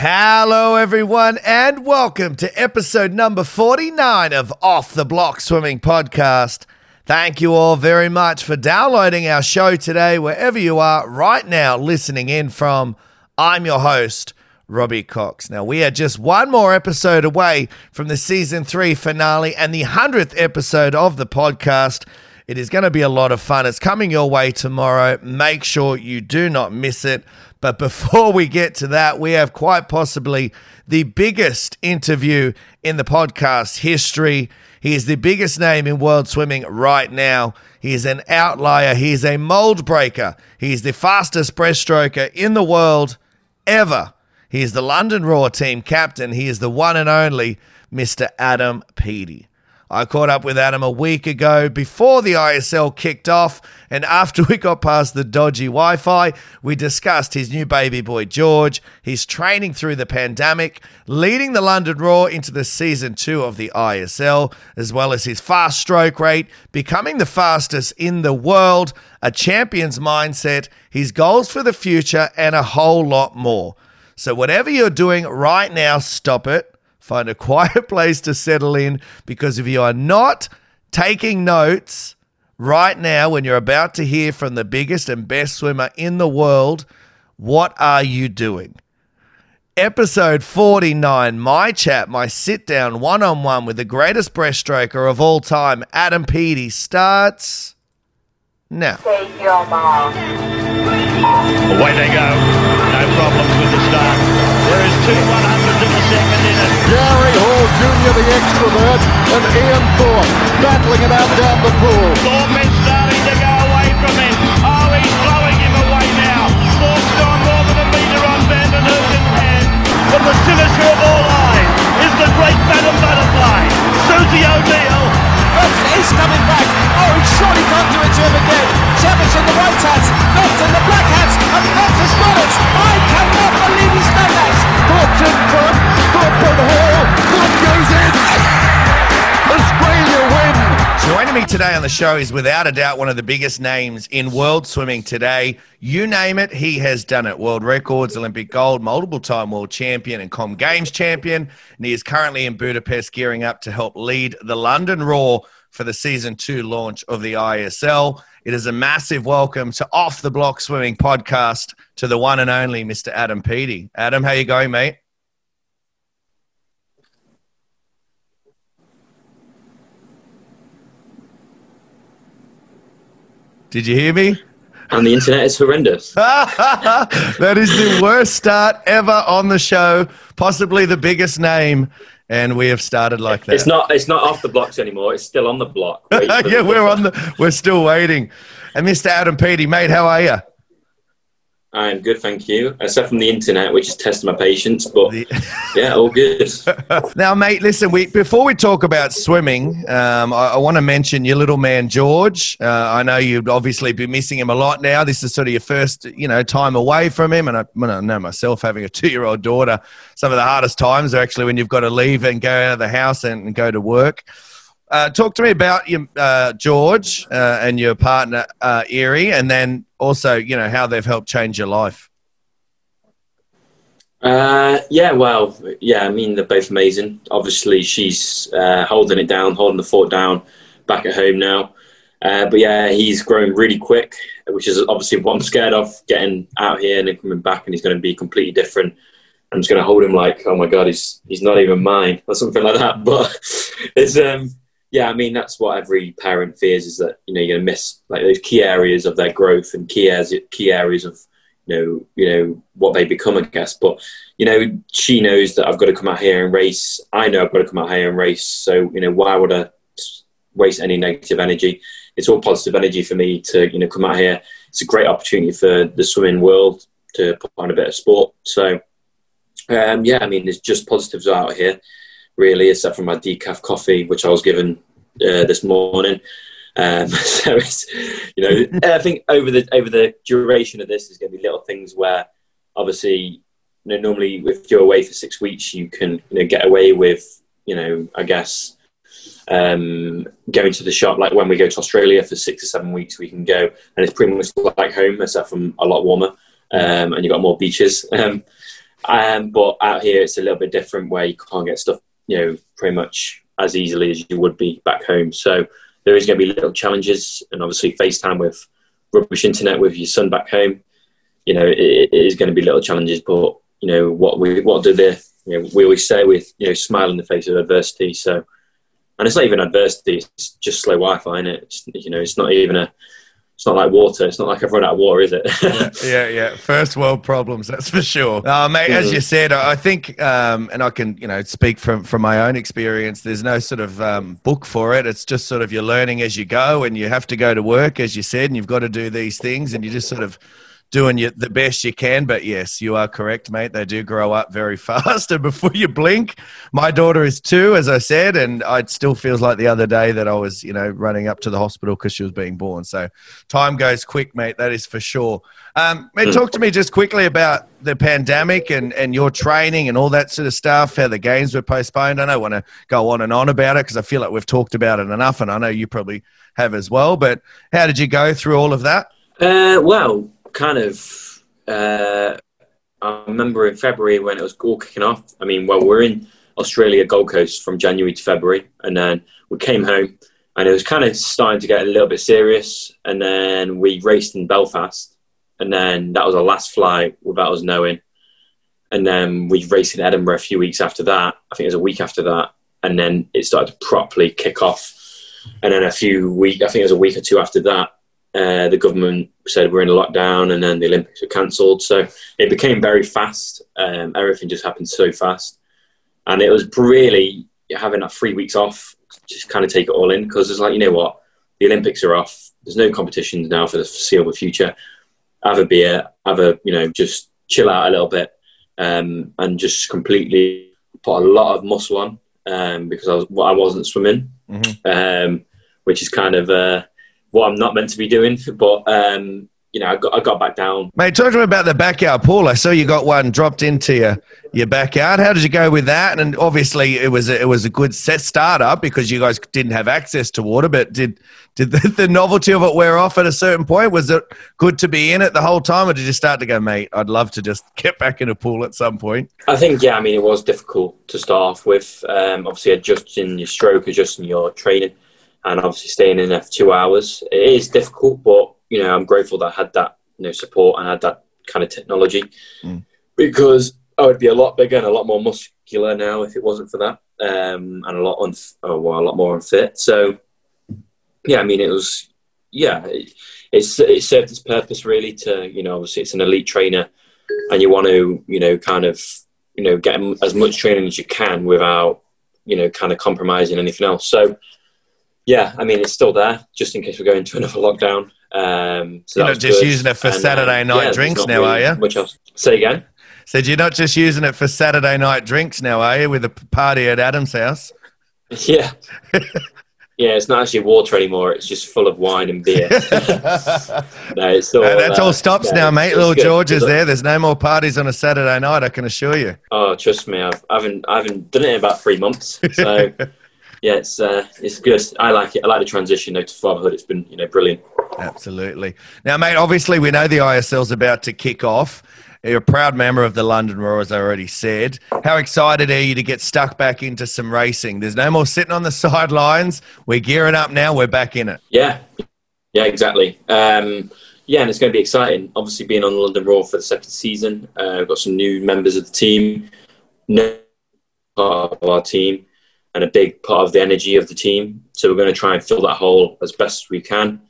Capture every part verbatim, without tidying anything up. Hello everyone and welcome to episode number forty-nine of Off the Block Swimming Podcast. Thank you all very much for downloading our show today, wherever you are right now listening in from. I'm your host, Robbie Cox. Now, we are just one more episode away from the season three finale and the hundredth episode of the podcast. It is going to be a lot of fun. It's coming your way tomorrow. Make sure you do not miss it. But before we get to that, we have quite possibly the biggest interview in the podcast history. He is the biggest name in world swimming right now. He is an outlier. He is a mold breaker. He is the fastest breaststroker in the world ever. He is the London Roar team captain. He is the one and only Mister Adam Peaty. I caught up with Adam a week ago before the I S L kicked off, and after we got past the dodgy Wi-Fi, we discussed his new baby boy George, his training through the pandemic, leading the London Roar into the season two of the I S L, as well as his fast stroke rate, becoming the fastest in the world, a champion's mindset, his goals for the future, and a whole lot more. So whatever you're doing right now, stop it. Find a quiet place to settle in, because if you are not taking notes right now when you're about to hear from the biggest and best swimmer in the world, what are you doing? Episode forty-nine, my chat, my sit-down one-on-one with the greatest breaststroker of all time, Adam Peaty, starts now. Take your mark. Away they go. No problems with the start. There is two one hundreds in the second inning. Gary Hall Junior, the extrovert, and Ian Thorpe battling it out down the pool. Thorpe is starting to go away from him. Oh, he's blowing him away now. Thorpe's gone more than a metre on Van den Hoogen's hand. But the finisher of all eyes is the great Madam Butterfly, Susie O'Neill. It is coming back. Oh, he surely can't do it to him again. Savage in the white hats, Knott in the black hats, and Knott has got it. I cannot believe he's done that. Thorpe's in front, Thorpe on Hall, Thorpe goes in. Australia win. Joining me today on the show is without a doubt one of the biggest names in world swimming today. You name it, he has done it. World records, Olympic gold, multiple-time world champion and Com Games champion. And he is currently in Budapest gearing up to help lead the London Roar for the season two launch of the I S L. It is a massive welcome to Off the Block Swimming Podcast to the one and only Mister Adam Peaty. Adam, how you going, mate? Did you hear me? And the internet is horrendous. That is the worst start ever on the show, possibly the biggest name, and we have started like that. It's not it's not off the blocks anymore. It's still on the block. yeah, the we're block. on the we're still waiting. And Mister Adam Peaty, mate, how are you? I'm good, thank you. Except from the internet, which is testing my patience, but yeah, all good. Now, mate, listen, we before we talk about swimming, um, I, I want to mention your little man, George. Uh, I know you'd obviously be missing him a lot now. This is sort of your first, you know, time away from him. And I, well, I know myself, having a two-year-old daughter, some of the hardest times are actually when you've got to leave and go out of the house and, and go to work. Uh, talk to me about your, uh, George uh, and your partner, uh, Eiri, and then also, you know, how they've helped change your life. Uh, yeah, well, yeah, I mean, they're both amazing. Obviously, she's uh, holding it down, holding the fort down back at home now. Uh, but, yeah, he's grown really quick, which is obviously what I'm scared of, getting out here and then coming back, and he's going to be completely different. I'm just going to hold him like, oh, my God, he's he's not even mine or something like that. But it's... um. Yeah, I mean, that's what every parent fears, is that, you know, you're going to miss like those key areas of their growth and key areas, key areas of, you know, you know what they become, I guess. But, you know, she knows that I've got to come out here and race. I know I've got to come out here and race. So, you know, why would I waste any negative energy? It's all positive energy for me to, you know, come out here. It's a great opportunity for the swimming world to put on a bit of sport. So, um, yeah, I mean, there's just positives out here. Really, except for my decaf coffee, which I was given uh, this morning. Um, so it's, you know, I think over the over the duration of this, there's going to be little things where, obviously, you know, normally if you're away for six weeks, you can, you know, get away with, you know, I guess, um, going to the shop. Like when we go to Australia for six or seven weeks, we can go, and it's pretty much like home, except from a lot warmer, um, and you've got more beaches. Um, Um, but out here, it's a little bit different where you can't get stuff, you know, pretty much as easily as you would be back home. So there is going to be little challenges, and obviously FaceTime with rubbish internet with your son back home. You know, it, it is going to be little challenges, but you know what we what do the you know we always say with you know smile in the face of adversity. So, and it's not even adversity; it's just slow Wi-Fi, isn't it? It's, you know, it's not even a. It's not like water. It's not like I've run out of water, is it? yeah, yeah. First world problems, that's for sure. Uh, mate, as you said, I think, um, and I can, you know, speak from, from my own experience, there's no sort of um, book for it. It's just sort of you're learning as you go, and you have to go to work, as you said, and you've got to do these things, and you just sort of doing your, the best you can. But yes, you are correct, mate. They do grow up very fast. And before you blink, my daughter is two, as I said, and it still feels like the other day that I was, you know, running up to the hospital because she was being born. So time goes quick, mate. That is for sure. Um, mate, talk to me just quickly about the pandemic and, and your training and all that sort of stuff, how the games were postponed. I don't want to go on and on about it because I feel like we've talked about it enough, and I know you probably have as well. But how did you go through all of that? Uh, well, kind of uh I remember in February when it was all kicking off, I mean well we're in Australia Gold Coast from January to February, and then we came home and it was kind of starting to get a little bit serious, and then we raced in Belfast, and then that was our last flight without us knowing, and then we raced in Edinburgh a few weeks after that. I think it was a week after that, and then it started to properly kick off, and then a few weeks, I think it was a week or two after that, Uh, the government said we're in a lockdown, and then the Olympics were cancelled. So it became very fast. Um, everything just happened so fast. And it was really having that three weeks off, just kind of take it all in, because it's like, you know what, the Olympics are off. There's no competitions now for the foreseeable future. Have a beer, have a, you know, just chill out a little bit, um, and just completely put a lot of muscle on, um, because I, was, well, I wasn't swimming, mm-hmm. um, which is kind of... Uh, what I'm not meant to be doing, but um, you know, I got I got back down. Mate, talk to me about the backyard pool. I saw you got one dropped into your, your backyard. How did you go with that? And obviously, it was a, it was a good set start up because you guys didn't have access to water. But did did the, the novelty of it wear off at a certain point? Was it good to be in it the whole time, or did you start to go, mate, I'd love to just get back in a pool at some point? I think yeah. I mean, it was difficult to start off with. Um, obviously, adjusting your stroke, adjusting your training. And obviously staying in there for two hours, it is difficult, but, you know, I'm grateful that I had that, you know, support and had that kind of technology mm. because I would be a lot bigger and a lot more muscular now if it wasn't for that, um, and a lot on, unf- oh, well, a lot more unfit. So, yeah, I mean, it was, yeah, it, it's, it served its purpose really to, you know, obviously it's an elite trainer and you want to, you know, kind of, you know, get as much training as you can without, you know, kind of compromising anything else. So, yeah, I mean, it's still there, just in case we go into another lockdown. Um, so you're not just good. Using it for and, Saturday night yeah, drinks now, really are you? Much else. Say again? Said you're not just using it for Saturday night drinks now, are you, with a party at Adam's house? Yeah. yeah, it's not actually water anymore. It's just full of wine and beer. no, it's all, no, that's uh, all stops yeah, now, mate. Little good. George is there. There's no more parties on a Saturday night, I can assure you. Oh, trust me. I've, I haven't, I haven't done it in about three months, so... Yeah, it's uh, it's good. I like it. I like the transition though to fatherhood. It's been, you know, brilliant. Absolutely. Now, mate, obviously we know the I S L's about to kick off. You're a proud member of the London Roar, as I already said. How excited are you to get stuck back into some racing? There's no more sitting on the sidelines. We're gearing up now. We're back in it. Yeah, yeah, exactly. Um, yeah, and it's going to be exciting. Obviously, being on the London Roar for the second season, uh, we've got some new members of the team, new part of our team. And a big part of the energy of the team. So we're going to try and fill that hole as best as we can.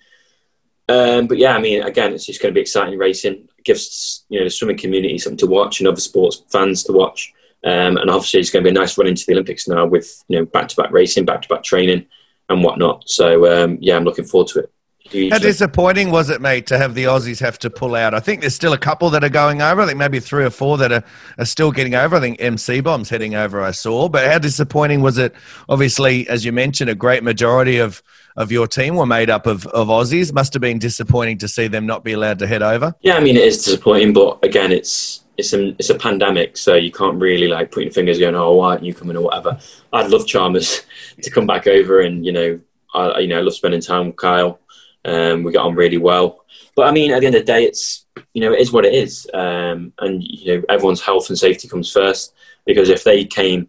Um, but yeah, I mean, again, it's just going to be exciting racing. It gives, you know, the swimming community something to watch and other sports fans to watch. Um, and obviously it's going to be a nice run into the Olympics now with, you know, back-to-back racing, back-to-back training and whatnot. So um, yeah, I'm looking forward to it. Hugely. How disappointing was it, mate, to have the Aussies have to pull out? I think there's still a couple that are going over. I think maybe three or four that are, are still getting over. I think M C Bomb's heading over, I saw. But how disappointing was it? Obviously, as you mentioned, a great majority of, of your team were made up of, of Aussies. Must have been disappointing to see them not be allowed to head over. Yeah, I mean, it is disappointing. But again, it's it's a, it's a pandemic, so you can't really like put your fingers going, oh, why aren't you coming or whatever. I'd love Chalmers to come back over and, you know, I you know, I love spending time with Kyle. Um, we got on really well, but I mean, at the end of the day, it's you know, it is what it is. Um, and, you know, everyone's health and safety comes first, because if they came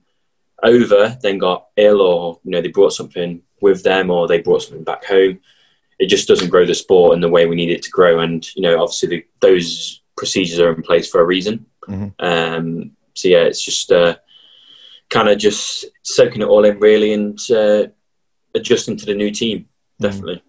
over, then got ill, or, you know, they brought something with them, or they brought something back home, it just doesn't grow the sport in the way we need it to grow. And, you know, obviously the, those procedures are in place for a reason. Mm-hmm. Um, so, yeah, it's just uh, kind of just soaking it all in, really, and uh, adjusting to the new team, definitely. Mm-hmm.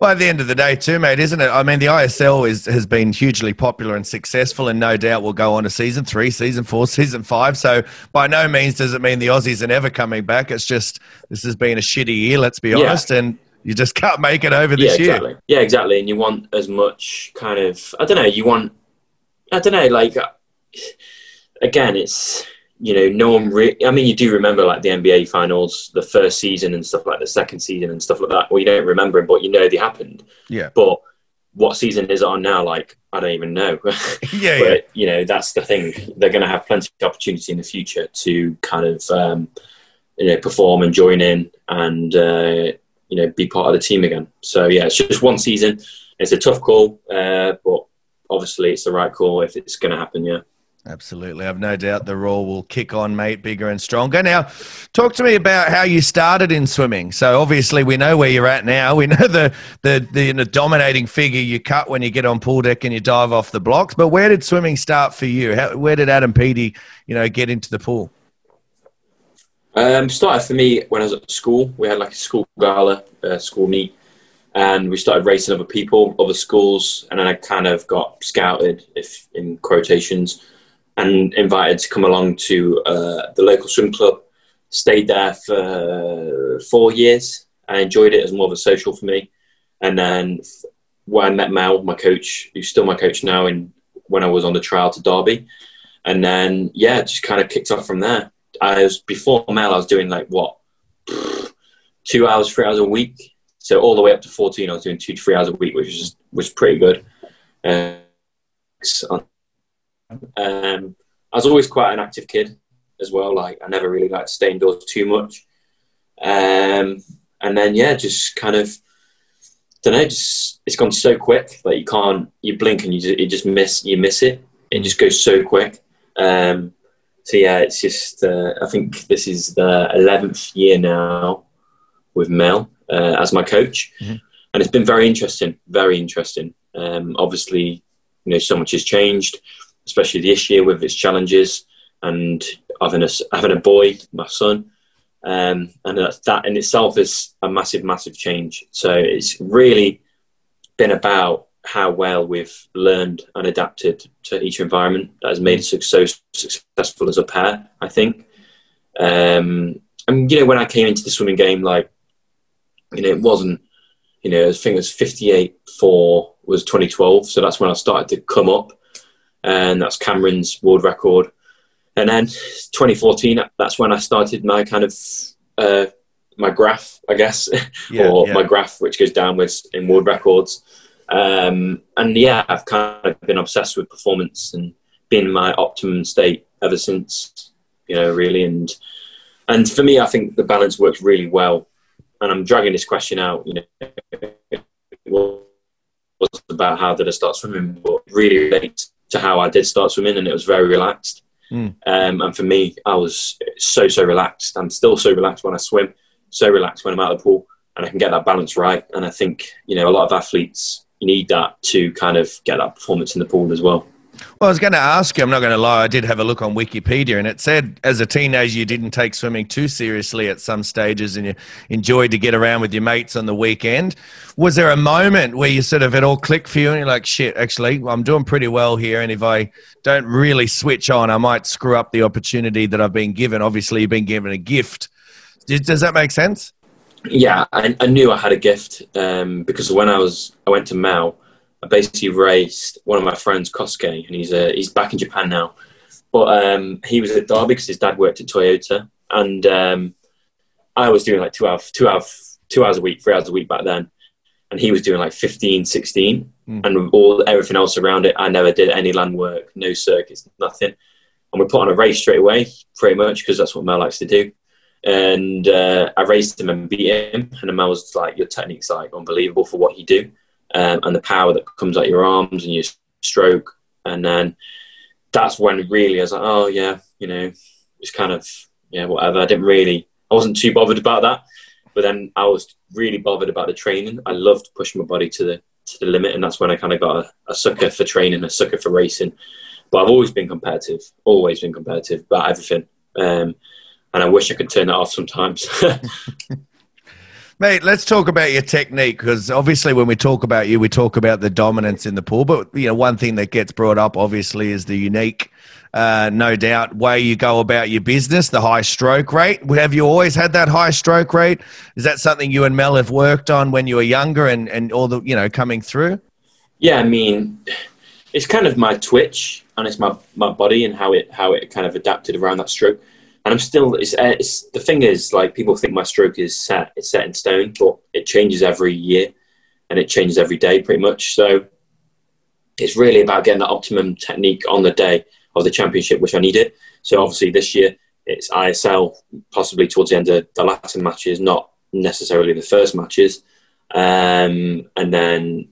Well, at the end of the day too, mate, isn't it? I mean, the I S L is, has been hugely popular and successful, and no doubt will go on to season three, season four, season five. So by no means does it mean the Aussies are never coming back. It's just, this has been a shitty year, let's be yeah. honest, and you just can't make it over this yeah, exactly. year. Yeah, exactly. And you want as much kind of, I don't know, you want, I don't know, like, again, it's, you know, no one really, I mean, you do remember, like, the N B A finals, the first season and stuff, like the second season and stuff like that. Well, you don't remember them, but you know they happened. Yeah. But what season is it on now? Like, I don't even know. yeah, but, yeah. You know, that's the thing. They're going to have plenty of opportunity in the future to kind of, um, you know, perform and join in and, uh, you know, be part of the team again. So, yeah, it's just one season. It's a tough call, uh, but obviously it's the right call if it's going to happen, yeah. Absolutely. I've no doubt the Roar will kick on, mate, bigger and stronger. Now, talk to me about how you started in swimming. So obviously we know where you're at now. We know the the, the, the dominating figure you cut when you get on pool deck and you dive off the blocks. But where did swimming start for you? How, where did Adam Peaty, you know, get into the pool? Um, started for me when I was at school. We had like a school gala, uh, school meet, and we started racing other people, other schools. And then I kind of got scouted, if in quotations, and invited to come along to uh, the local swim club. Stayed there for four years. I enjoyed it as more of a social for me. And then when I met Mel, my coach, who's still my coach now, and when I was on the trial to Derby. And then, yeah, just kind of kicked off from there. I was, before Mel, I was doing like, what, two hours, three hours a week. So all the way up to fourteen, I was doing two to three hours a week, which was, was pretty good. Uh, so, Um, I was always quite an active kid as well. Like, I never really liked to stay indoors too much. Um, and then, yeah, just kind of, I don't know, just, it's gone so quick. Like, you can't, you blink and you just, you just miss, you miss it. It just goes so quick. Um, so, yeah, it's just, uh, I think this is the eleventh year now with Mel uh, as my coach. Mm-hmm. And it's been very interesting, very interesting. Um, obviously, you know, so much has changed, especially this year with its challenges and having a, having a boy, my son. Um, and that, that in itself is a massive, massive change. So it's really been about how well we've learned and adapted to each environment that has made us so successful as a pair, I think. Um, and, you know, when I came into the swimming game, like, you know, it wasn't, you know, I think it was fifty-eight four was twenty twelve. So that's when I started to come up. And that's Cameron's world record. And then twenty fourteen, that's when I started my kind of, uh, my graph, I guess, yeah, or yeah. my graph, which goes downwards in world records. Um, and yeah, I've kind of been obsessed with performance and been in my optimum state ever since, you know, really. And, and for me, I think the balance works really well. And I'm dragging this question out, you know, it's about how did I start swimming, but really relates to how I did start swimming, and it was very relaxed. Mm. Um, and for me, I was so, so relaxed. I'm still so relaxed when I swim, so relaxed when I'm out of the pool, and I can get that balance right. And I think, you know, a lot of athletes need that to kind of get that performance in the pool as well. Well, I was going to ask you, I'm not going to lie, I did have a look on Wikipedia, and it said as a teenager you didn't take swimming too seriously at some stages, and you enjoyed to get around with your mates on the weekend. Was there a moment where you sort of, it all clicked for you and you're like, shit, actually, I'm doing pretty well here, and if I don't really switch on, I might screw up the opportunity that I've been given? Obviously, you've been given a gift. Does that make sense? Yeah, I, I knew I had a gift um, because when I was, I went to Mel, I basically raced one of my friends, Kosuke, and he's uh, he's back in Japan now. But um, he was at Derby because his dad worked at Toyota, and um, I was doing like two hours, two hours, two hours a week, three hours a week back then, and he was doing like fifteen, sixteen, mm. and all everything else around it. I never did any land work, no circuits, nothing, and we put on a race straight away, pretty much, because that's what Mel likes to do. And uh, I raced him and beat him, and then Mel was like, "Your technique's like unbelievable for what you do." Um, and the power that comes out your arms and your stroke. And then that's when really I was like, oh yeah, you know, it's kind of, yeah, whatever. I didn't really, I wasn't too bothered about that. But then I was really bothered about the training. I loved pushing my body to the to the limit, and that's when I kind of got a, a sucker for training, a sucker for racing. But I've always been competitive, always been competitive about everything. Um, and I wish I could turn that off sometimes. Mate, let's talk about your technique, because obviously when we talk about you, we talk about the dominance in the pool. But, you know, one thing that gets brought up, obviously, is the unique, uh, no doubt, way you go about your business, the high stroke rate. Have you always had that high stroke rate? Is that something you and Mel have worked on when you were younger and, and all the, you know, coming through? Yeah, I mean, it's kind of my twitch and it's my, my body and how it how it kind of adapted around that stroke. And I'm still, it's, it's, the thing is, like, people think my stroke is set, it's set in stone, but it changes every year and it changes every day pretty much. So it's really about getting the optimum technique on the day of the championship, which I need it. So obviously this year it's I S L, possibly towards the end of the Latin matches, not necessarily the first matches. Um, and then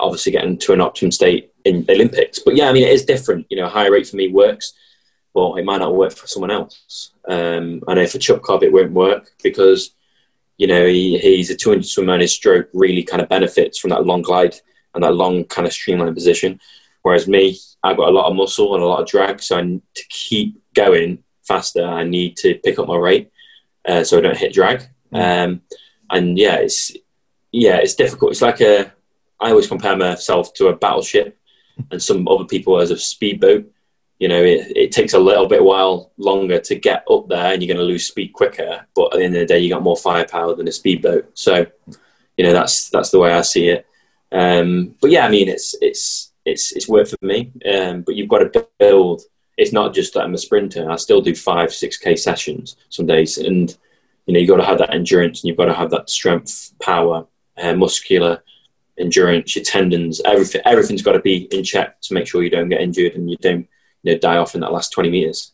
obviously getting to an optimum state in the Olympics. But yeah, I mean, it is different. You know, a high rate for me works. Well, it might not work for someone else. Um, I know for Chuck Cobb it won't work because, you know, he, he's a two hundred swimmer and his stroke really kind of benefits from that long glide and that long kind of streamlined position. Whereas me, I've got a lot of muscle and a lot of drag, so I need to keep going faster. I need to pick up my rate uh, so I don't hit drag. Um, and yeah, it's yeah, it's difficult. It's like a, I always compare myself to a battleship and some other people as a speedboat. You know, it, it takes a little bit while longer to get up there and you're going to lose speed quicker. But at the end of the day, you got more firepower than a speedboat. So, you know, that's that's the way I see it. Um, but, yeah, I mean, it's it's it's it's worked for me. Um, but you've got to build. It's not just that I'm a sprinter. I still do five, six K sessions some days. And, you know, you've got to have that endurance and you've got to have that strength, power, uh, muscular endurance, your tendons. Everything, everything's got to be in check to make sure you don't get injured and you don't, you know, die off in that last twenty meters.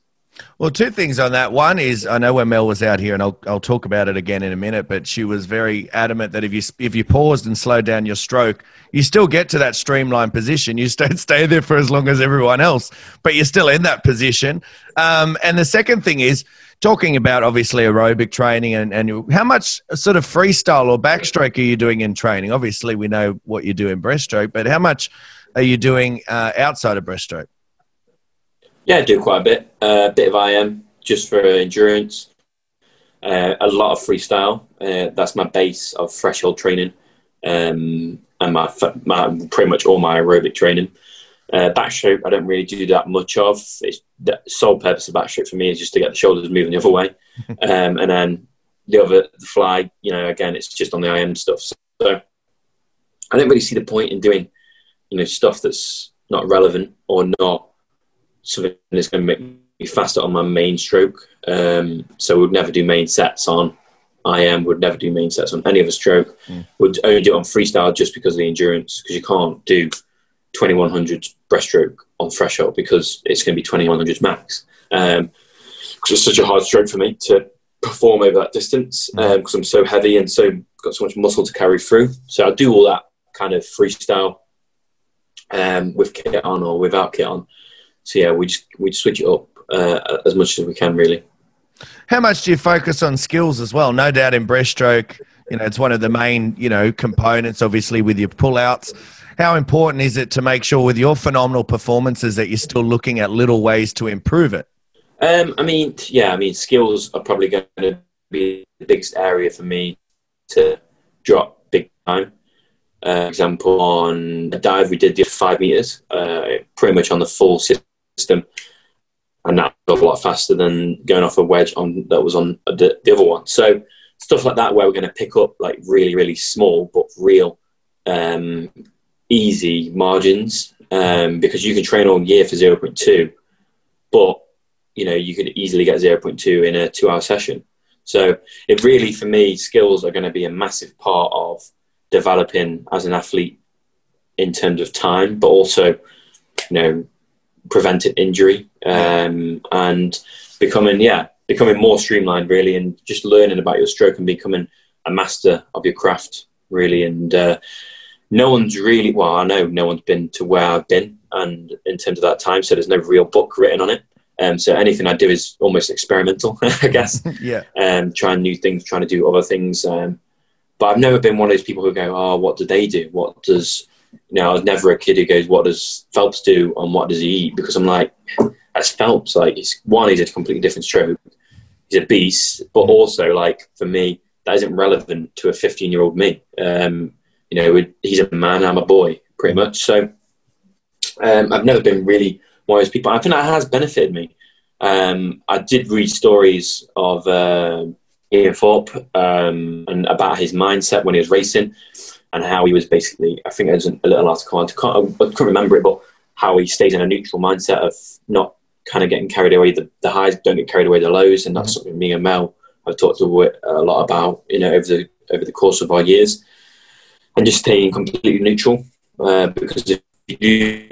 Well, two things on that. One is, I know when Mel was out here, and I'll I'll talk about it again in a minute, but she was very adamant that if you if you paused and slowed down your stroke, you still get to that streamlined position. You don't stay there for as long as everyone else, but you're still in that position. Um, and the second thing is, talking about obviously aerobic training and, and how much sort of freestyle or backstroke are you doing in training? Obviously, we know what you do in breaststroke, but how much are you doing uh, outside of breaststroke? Yeah, I do quite a bit. A uh, bit of I M, just for endurance. Uh, a lot of freestyle. Uh, that's my base of threshold training, um, and my, my pretty much all my aerobic training. Uh, backstroke, I don't really do that much of. It's, the sole purpose of backstroke for me is just to get the shoulders moving the other way, um, and then the other the fly. You know, again, it's just on the I M stuff. So I don't really see the point in doing, you know, stuff that's not relevant or not something that's going to make me faster on my main stroke. Um, so we'd never do main sets on I M, would never do main sets on any other stroke. Mm. We'd only do it on freestyle just because of the endurance, because you can't do twenty-one hundred breaststroke on threshold because it's going to be twenty-one hundred max. Um, because it's such a hard stroke for me to perform over that distance, um, because I'm so heavy and so got so much muscle to carry through. So I do all that kind of freestyle um, with kit on or without kit on. So, yeah, we just, we switch it up uh, as much as we can, really. How much do you focus on skills as well? No doubt in breaststroke, you know, it's one of the main, you know, components, obviously, with your pull-outs. How important is it to make sure with your phenomenal performances that you're still looking at little ways to improve it? Um, I mean, yeah, I mean, skills are probably going to be the biggest area for me to drop big time. Uh, example, on the dive, we did the five meters, uh, pretty much on the full system. System, and that was a lot faster than going off a wedge on that was on the, the other one. So stuff like that where we're going to pick up like really, really small but real um, easy margins, um, because you can train all year for zero point two, but you know you could easily get zero point two in a two-hour session. So it really, for me, skills are going to be a massive part of developing as an athlete in terms of time, but also you know. prevented injury um, and becoming, yeah, becoming more streamlined really, and just learning about your stroke and becoming a master of your craft really, and uh, no one's really, well, I know no one's been to where I've been, and in terms of that time, so there's no real book written on it. Um, so anything I do is almost experimental, I guess. Yeah. Um, trying new things, trying to do other things. Um, but I've never been one of those people who go, oh, what do they do? What does, you know, I was never a kid who goes, what does Phelps do and what does he eat? Because I'm like, that's Phelps. Like, he's, one, he's a completely different stroke. He's a beast. But also, like, for me, that isn't relevant to a fifteen-year-old me. Um, you know, he's a man, I'm a boy, pretty much. So um, I've never been really... one of those people. I think that has benefited me. Um, I did read stories of uh, Ian Thorpe um, and about his mindset when he was racing and how he was basically, I think there's a little article, I can't, I can't remember it, but how he stays in a neutral mindset of not kind of getting carried away, the, the highs don't get carried away the lows, and that's mm-hmm. something me and Mel have talked a lot about, you know, over the, over the course of our years, and just staying completely neutral uh, because if you do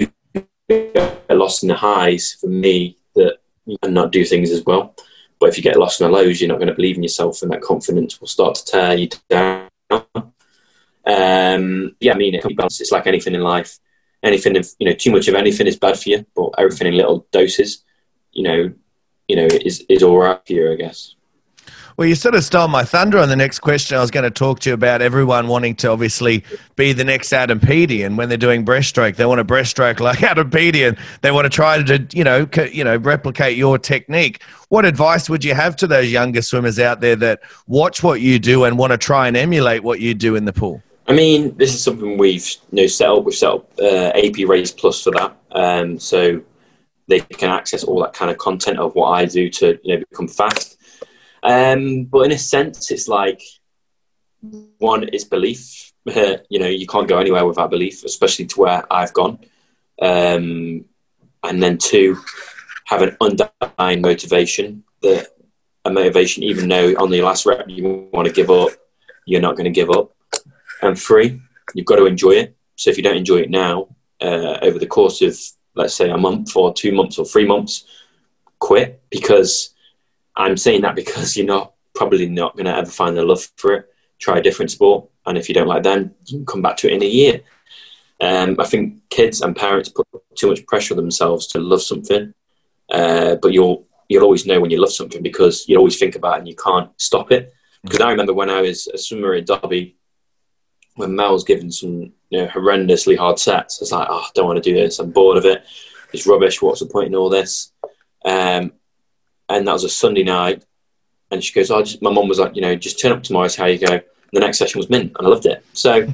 get lost in the highs, for me, that you cannot do things as well. But if you get lost in the lows, you're not going to believe in yourself, and that confidence will start to tear you down. Um, yeah, I mean, it's like anything in life. Anything of, you know, too much of anything is bad for you, but everything in little doses, you know, you know, is is all right for you, I guess. Well, you sort of stole my thunder on the next question. I was going to talk to you about everyone wanting to obviously be the next Adam Peaty, and when they're doing breaststroke, they want a breaststroke like Adam Peaty, and they want to try to, you know, you know, replicate your technique. What advice would you have to those younger swimmers out there that watch what you do and want to try and emulate what you do in the pool? I mean, this is something we've you know, set up. We've set up uh, A P Race Plus for that, um, so they can access all that kind of content of what I do to, you know, become fast. Um, but in a sense, it's like, one, it's belief. You know, you can't go anywhere without belief, especially to where I've gone. Um, and then two, have an undying motivation, that a motivation, even though on the last rep you want to give up, you're not going to give up. And three, you've got to enjoy it. So if you don't enjoy it now, uh, over the course of, let's say, a month or two months or three months, quit, because... I'm saying that because you're not probably not going to ever find the love for it. Try a different sport, and if you don't like them, you can come back to it in a year. Um, I think kids and parents put too much pressure on themselves to love something, uh, but you'll you'll always know when you love something because you always think about it and you can't stop it. Because I remember when I was a swimmer at Derby, when Mel was giving some you know, horrendously hard sets, it's like, oh, I don't want to do this. I'm bored of it. It's rubbish. What's the point in all this? Um, And that was a Sunday night. And she goes, oh, just, my mum was like, you know, just turn up tomorrow, see how you go. And the next session was mint, and I loved it. So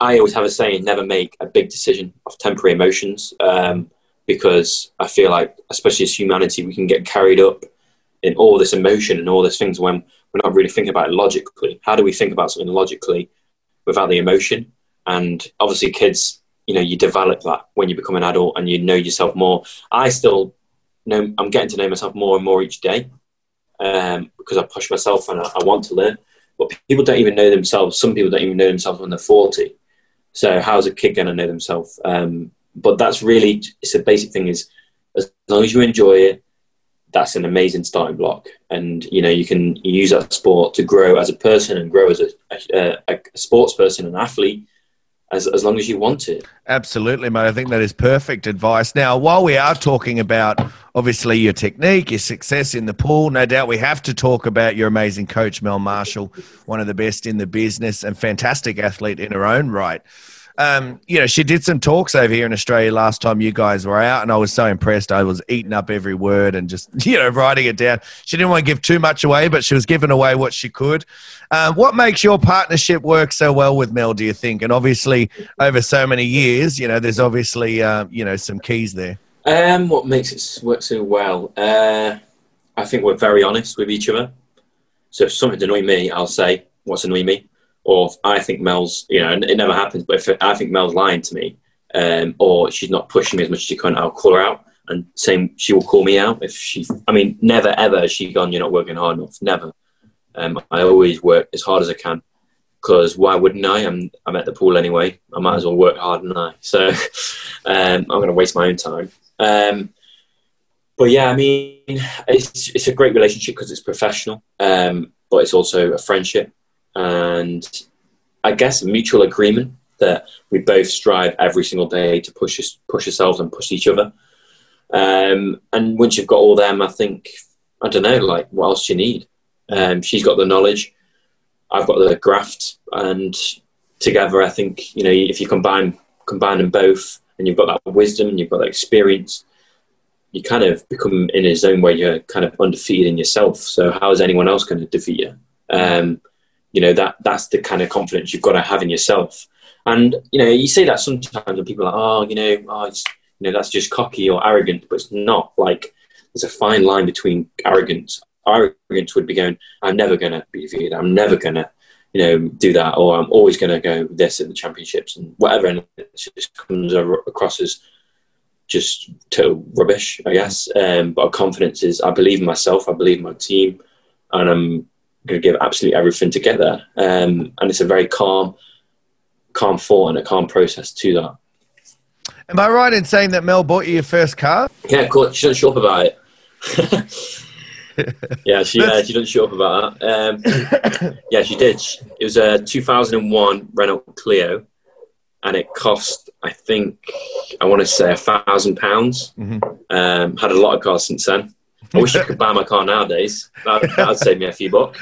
I always have a saying, never make a big decision of temporary emotions, um, because I feel like, especially as humanity, we can get carried up in all this emotion and all these things when we're not really thinking about it logically. How do we think about something logically without the emotion? And obviously kids, you know, you develop that when you become an adult and you know yourself more. I still... No, I'm getting to know myself more and more each day um, because I push myself and I, I want to learn. But people don't even know themselves. Some people don't even know themselves when they're forty. So how's a kid going to know themselves? Um, but that's really, it's a basic thing is as long as you enjoy it, that's an amazing starting block. And, you know, you can use that sport to grow as a person and grow as a, a, a sports person, an athlete, As, as long as you want it. Absolutely, mate. I think that is perfect advice. Now, while we are talking about, obviously, your technique, your success in the pool, no doubt we have to talk about your amazing coach, Mel Marshall, one of the best in the business and fantastic athlete in her own right. Um, you know, she did some talks over here in Australia last time you guys were out, and I was so impressed. I was eating up every word and just, you know, writing it down. She didn't want to give too much away, but she was giving away what she could. Uh, what makes your partnership work so well with Mel, do you think? And obviously, over so many years, you know, there's obviously, uh, you know, some keys there. Um, what makes it work so well? Uh, I think we're very honest with each other. So if something's annoying me, I'll say, what's annoying me? Or if I think Mel's, you know, and it never happens, but if I think Mel's lying to me um, or she's not pushing me as much as she can, I'll call her out, and same, she will call me out. If she, I mean, never, ever has she gone, you're not working hard enough, never. Um, I always work as hard as I can because why wouldn't I? I'm, I'm at the pool anyway. I might as well work hard than I. So um, I'm going to waste my own time. Um, but, yeah, I mean, it's, it's a great relationship because it's professional, um, but it's also a friendship. And I guess mutual agreement that we both strive every single day to push us, push ourselves and push each other. Um, and once you've got all them, I think, I don't know, like, what else do you need? Um, she's got the knowledge, I've got the graft, and together, I think, you know, if you combine combine them both, and you've got that wisdom and you've got that experience, you kind of become in a zone where you're kind of undefeated in yourself. So how is anyone else going to defeat you? Um, you know, that that's the kind of confidence you've got to have in yourself. And, you know, you say that sometimes when people are like, oh, you know, oh, it's, you know, that's just cocky or arrogant, but it's not. Like, there's a fine line between arrogance. Arrogance would be going, I'm never going to be defeated. I'm never going to, you know, do that, or I'm always going to go this at the championships and whatever. And it just comes across as just total rubbish, I guess. Um, but confidence is, I believe in myself, I believe in my team, and I'm going to give absolutely everything to get there. Um, and it's a very calm, calm thought and a calm process to that. Am I right in saying that Mel bought you your first car? Yeah, of course. She doesn't show up about it. yeah, she uh, she didn't show up about that. Um, yeah, she did. It was a two thousand one Renault Clio, and it cost, I think, I want to say a thousand pounds. Um, had a lot of cars since then. I wish I could buy my car nowadays. That would save me a few bucks.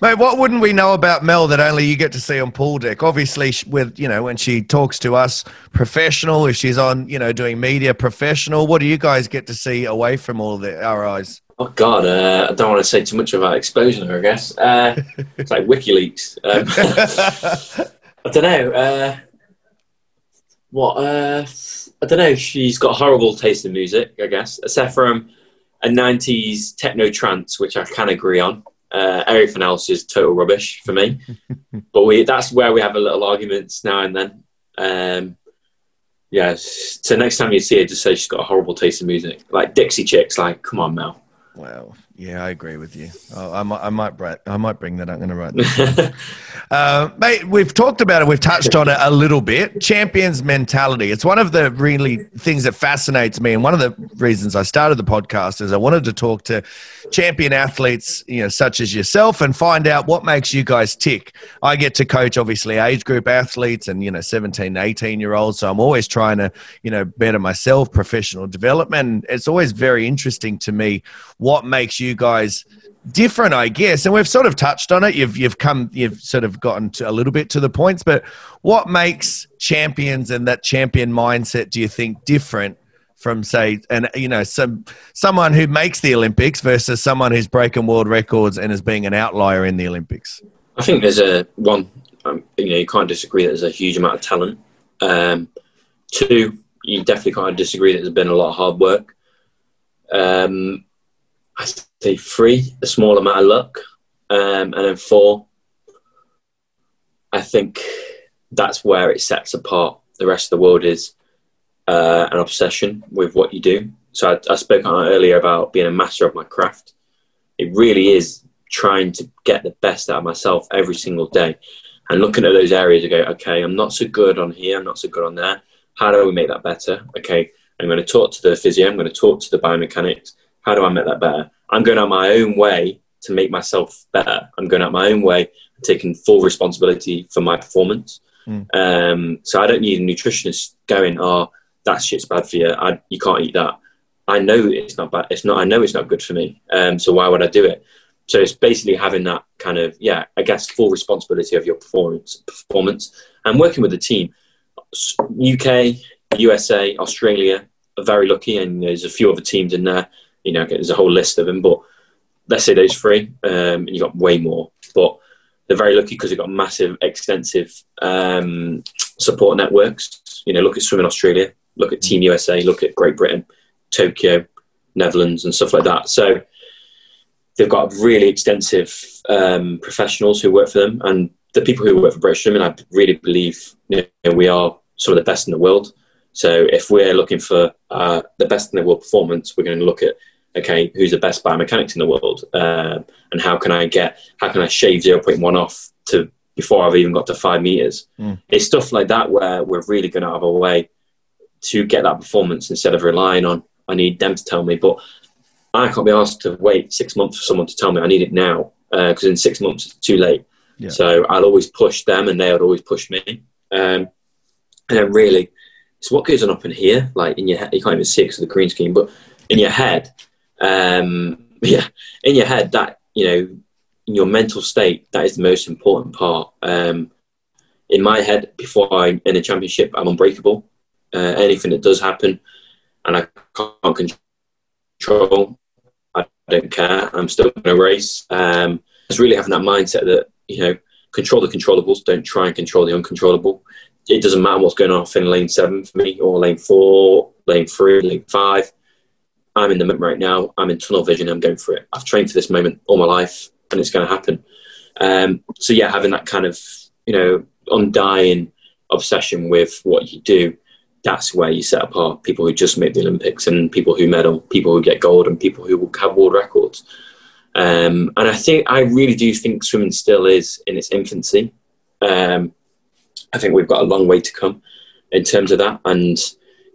Mate, what wouldn't we know about Mel that only you get to see on Pool Deck? Obviously, with, you know, when she talks to us, professional. If she's on, you know, doing media, professional. What do you guys get to see away from all the, our eyes? Oh, God, uh, I don't want to say too much about exposing her, I guess. Uh, it's like WikiLeaks. Um, I don't know. Uh, what? Uh, I don't know. She's got horrible taste in music, I guess. Except from a nineties techno trance, which I can agree on. Uh, everything else is total rubbish for me. But we that's where we have a little arguments now and then. Um, yeah, so next time you see her, just say she's got a horrible taste in music. Like Dixie Chicks, like, come on, Mel. Well, yeah, I agree with you. Oh, I might, I might, br- I might bring that up. I'm going to write that. uh, mate, we've talked about it. We've touched on it a little bit. Champions mentality. It's one of the really things that fascinates me. And one of the reasons I started the podcast is I wanted to talk to champion athletes, you know, such as yourself, and find out what makes you guys tick. I get to coach, obviously, age group athletes and, you know, seventeen, eighteen year olds. So I'm always trying to, you know, better myself, professional development. It's always very interesting to me what makes you guys different, I guess. And we've sort of touched on it. You've you've come, you've sort of gotten to a little bit to the points, but what makes champions and that champion mindset, do you think, different from, say, and you know, some someone who makes the Olympics versus someone who's breaking world records and is being an outlier in the Olympics? I think there's a one, um, you know, you can't disagree that there's a huge amount of talent. Um, two, you definitely can't disagree that there's been a lot of hard work. Um, I say three, a small amount of luck. Um, and then four, I think that's where it sets apart the rest of the world, is uh, an obsession with what you do. So I, I spoke on earlier about being a master of my craft. It really is trying to get the best out of myself every single day. And looking at those areas, I go, okay, I'm not so good on here, I'm not so good on there. How do we make that better? Okay, I'm going to talk to the physio, I'm going to talk to the biomechanics. How do I make that better? I'm going out my own way to make myself better. I'm going out my own way, taking full responsibility for my performance. Mm. Um, so I don't need a nutritionist going, oh, that shit's bad for you. I, you can't eat that. I know it's not bad. It's not, I know it's not good for me. Um, so why would I do it? So it's basically having that kind of, yeah, I guess, full responsibility of your performance, performance and working with the team. U K, U S A, Australia are very lucky, and there's a few other teams in there. You know, there's a whole list of them, but let's say those three, um, and you've got way more. But they're very lucky because they've got massive, extensive um, support networks. You know, look at Swimming Australia, look at Team U S A, look at Great Britain, Tokyo, Netherlands, and stuff like that. So they've got really extensive um, professionals who work for them. And the people who work for British Swimming, I really believe, you know, we are some of the best in the world. So if we're looking for uh, the best in the world performance, we're going to look at, okay, who's the best biomechanics in the world, uh, and how can I get, how can I shave zero point one off to before I've even got to five meters? Mm. It's stuff like that where we're really going out of our way to get that performance instead of relying on, I need them to tell me, but I can't be asked to wait six months for someone to tell me I need it now, because uh, in six months it's too late. Yeah. So I'll always push them and they would always push me. Um, and then really, it's what goes on up in here, like in your head. You can't even see it because of the green screen, but in your head, um, yeah, in your head, that, you know, in your mental state, that is the most important part. Um, in my head, before I end the championship, I'm unbreakable. Uh, anything that does happen and I can't control, I don't care. I'm still going to race. Um, it's really having that mindset that, you know, control the controllables. Don't try and control the uncontrollable. It doesn't matter what's going on in lane seven for me, or lane four, lane three, lane five. I'm in the moment right now. I'm in tunnel vision. I'm going for it. I've trained for this moment all my life and it's going to happen. Um, so yeah, having that kind of, you know, undying obsession with what you do, that's where you set apart people who just make the Olympics and people who medal, people who get gold and people who will have world records. Um, and I think, I really do think swimming still is in its infancy. Um, I think we've got a long way to come in terms of that. And,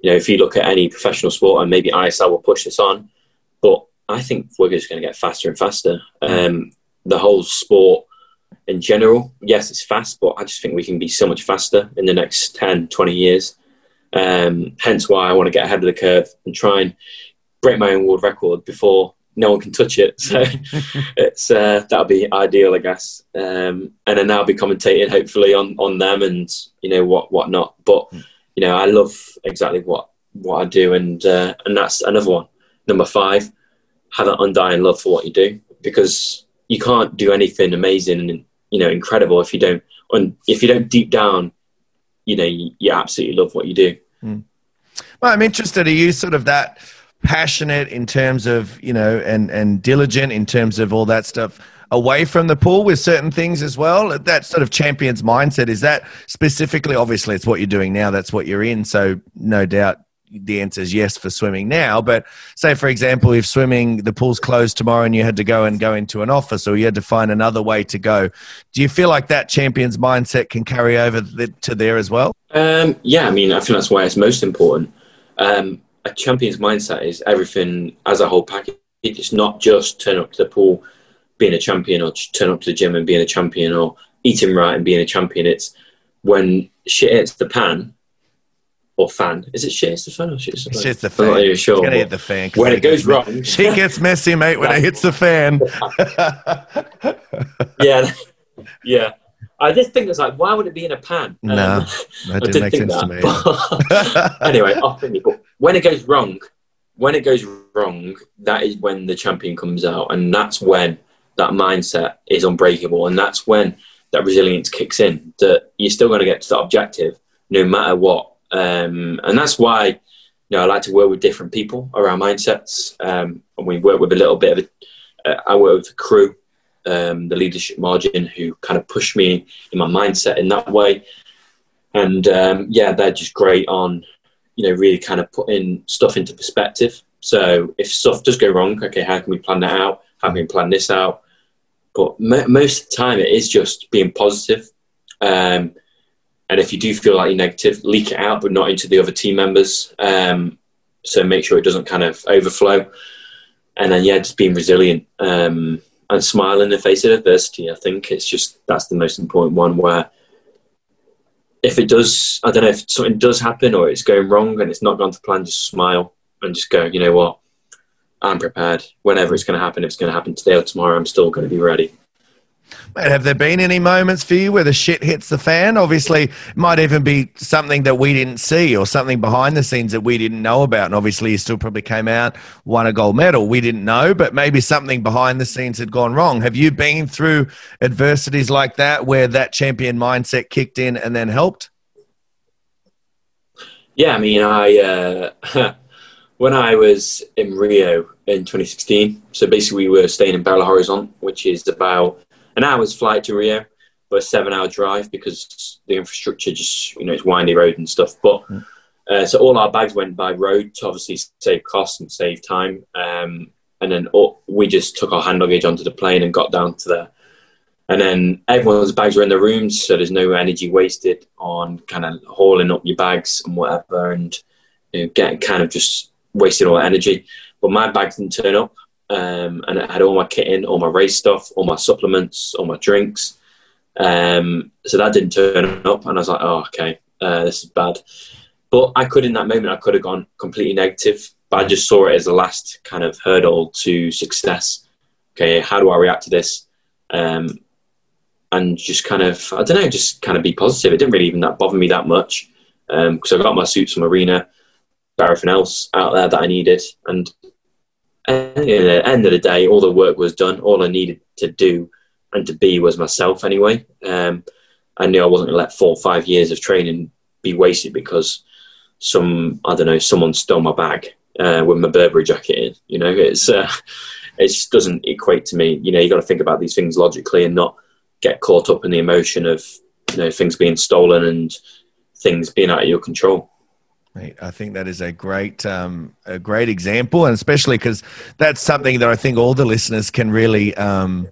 you know, if you look at any professional sport, and maybe I S L will push this on, but I think we're just going to get faster and faster. Um, the whole sport in general, yes, it's fast, but I just think we can be so much faster in the next ten, twenty years. Um, hence why I want to get ahead of the curve and try and break my own world record before no one can touch it. So it's uh, that'll be ideal, I guess. Um, and then I'll be commentating hopefully on, on them and, you know, what what not. But you know, I love exactly what what I do, and uh, and that's another one. Number five, have an undying love for what you do, because you can't do anything amazing and, you know, incredible if you don't and if you don't deep down, you know, you, you absolutely love what you do. Mm. Well, I'm interested. Are you sort of that passionate in terms of, you know, and, and diligent in terms of all that stuff away from the pool with certain things as well? That sort of champion's mindset, is that specifically, obviously it's what you're doing now, that's what you're in. So no doubt the answer is yes for swimming now. But say, for example, if swimming, the pool's closed tomorrow and you had to go and go into an office or you had to find another way to go, do you feel like that champion's mindset can carry over th- to there as well? Um, yeah, I mean, I think that's why it's most important. Um, a champion's mindset is everything as a whole package. It's not just turn up to the pool, being a champion, or turn up to the gym and being a champion, or eating right and being a champion. It's when shit hits the pan, or fan. Is it shit? It's the fan or shit? It's the fan. It's the fan. I'm not even sure. It's going to hit the fan. When it goes wrong. Shit gets messy, mate, when it hits the fan. yeah. Yeah. I just think it's like, why would it be in a pan? Um, no. That didn't make sense to me. Anyway, off in you. But when it goes wrong, when it goes wrong, that is when the champion comes out. And that's when that mindset is unbreakable. And that's when that resilience kicks in, that you're still going to get to that objective no matter what. Um, and that's why, you know, I like to work with different people around mindsets. Um, and we work with a little bit of, a, uh, I work with the crew, um, the Leadership Margin, who kind of push me in my mindset in that way. And, um, yeah, they're just great on, you know, really kind of putting stuff into perspective. So if stuff does go wrong, okay, how can we plan that out? How can we plan this out? But mo- most of the time it is just being positive. Um, And if you do feel like you're negative, leak it out, but not into the other team members. Um, so make sure it doesn't kind of overflow. And then, yeah, just being resilient um, and smiling in the face of adversity. I think it's just, that's the most important one, where if it does, I don't know, if something does happen or it's going wrong and it's not gone to plan, just smile and just go, you know what, I'm prepared. Whenever it's going to happen, if it's going to happen today or tomorrow, I'm still going to be ready. Mate, have there been any moments for you where the shit hits the fan? Obviously, it might even be something that we didn't see or something behind the scenes that we didn't know about. And obviously, you still probably came out, won a gold medal. We didn't know, but maybe something behind the scenes had gone wrong. Have you been through adversities like that where that champion mindset kicked in and then helped? Yeah, I mean, I uh, when I was in Rio in twenty sixteen, so basically we were staying in Belo Horizonte, which is about an hour's flight to Rio, but a seven-hour drive because the infrastructure just, you know, it's windy road and stuff. But uh, so all our bags went by road to obviously save costs and save time. Um, and then all, we just took our hand luggage onto the plane and got down to there. And then everyone's bags were in their rooms, so there's no energy wasted on kind of hauling up your bags and whatever, and you know, getting kind of just wasting all that energy. But my bags didn't turn up. Um, and I had all my kit in, all my race stuff, all my supplements, all my drinks. Um, so that didn't turn up, and I was like, oh, okay, uh, this is bad. But I could, in that moment, I could have gone completely negative, but I just saw it as the last kind of hurdle to success. Okay, how do I react to this? Um, and just kind of, I don't know, just kind of be positive. It didn't really even that bother me that much, because um, I got my suits from Arena, everything else out there that I needed. And at the end of the day, all the work was done. All I needed to do and to be was myself anyway. Um, I knew I wasn't going to let four or five years of training be wasted because some, I don't know, someone stole my bag uh, with my Burberry jacket in. You know, it's uh, it just doesn't equate to me. You know, you got to think about these things logically and not get caught up in the emotion of, you know, things being stolen and things being out of your control. Mate, I think that is a great, um, a great example, and especially because that's something that I think all the listeners can really um,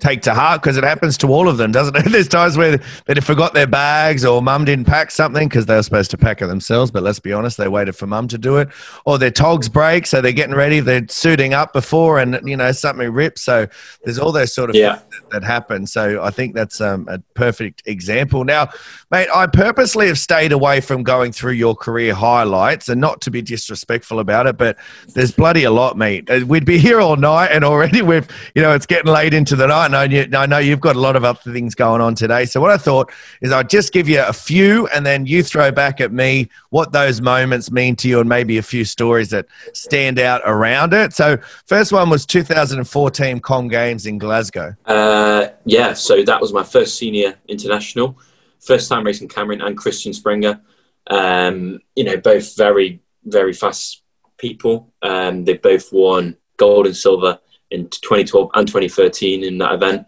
take to heart, because it happens to all of them, doesn't it? There's times where they forgot their bags, or mum didn't pack something because they were supposed to pack it themselves, but let's be honest, they waited for mum to do it, or their togs break, so they're getting ready, they're suiting up before, and you know, something rips. So there's all those sort of yeah. things that, that happen. So I think that's um, a perfect example. Now, mate, I purposely have stayed away from going through your career highlights, and not to be disrespectful about it, but there's bloody a lot, mate. We'd be here all night, and already we've, you know, it's getting late into the night. And I know you've got a lot of other things going on today. So what I thought is I'd just give you a few, and then you throw back at me what those moments mean to you and maybe a few stories that stand out around it. So first one was two thousand fourteen Com Games in Glasgow. Uh, yeah, so that was my first senior international. First time racing Cameron and Christian Springer. Um, you know, both very, very fast people. Um, they both won gold and silver in twenty twelve and twenty thirteen in that event.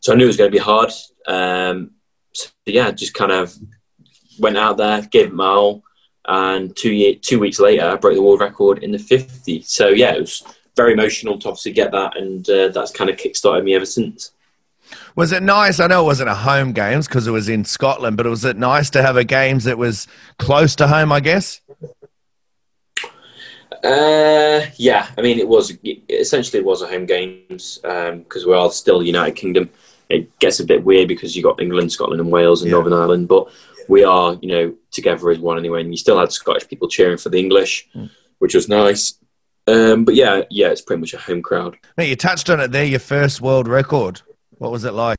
So I knew it was going to be hard. Um, so yeah, just kind of went out there, gave it my all, and two year, two weeks later, I broke the world record in the fifty. So yeah, it was very emotional to obviously get that, and uh, that's kind of kickstarted me ever since. Was it nice? I know it wasn't a home games because it was in Scotland, but was it nice to have a games that was close to home, I guess? Uh, yeah, I mean, it was essentially it was a home games because um, we're all still United Kingdom. It gets a bit weird because you got England, Scotland, and Wales and yeah. Northern Ireland, but we are, you know, together as one anyway. And you still had Scottish people cheering for the English, mm. which was nice. Um, but yeah, yeah, it's pretty much a home crowd. Mate, you touched on it there. Your first world record. What was it like?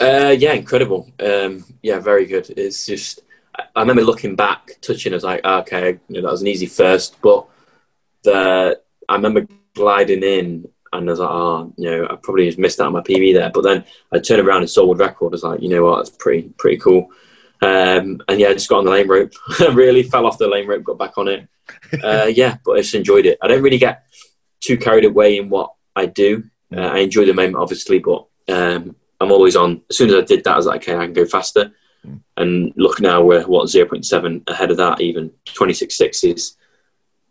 Uh, yeah, incredible. Um, yeah, very good. It's just I remember looking back, touching. I was like, oh, okay, you know, that was an easy first, but. The, I remember gliding in and I was like, oh, you know, I probably just missed out on my P B there. But then I turned around and saw world record. I was like, you know what, that's pretty pretty cool. Um, and yeah, I just got on the lane rope. Really fell off the lane rope, got back on it. Uh, yeah, but I just enjoyed it. I don't really get too carried away in what I do. Uh, I enjoy the moment, obviously, but um, I'm always on. As soon as I did that, I was like, okay, I can go faster. And look now, we're, what, zero point seven ahead of that even, twenty-six sixes.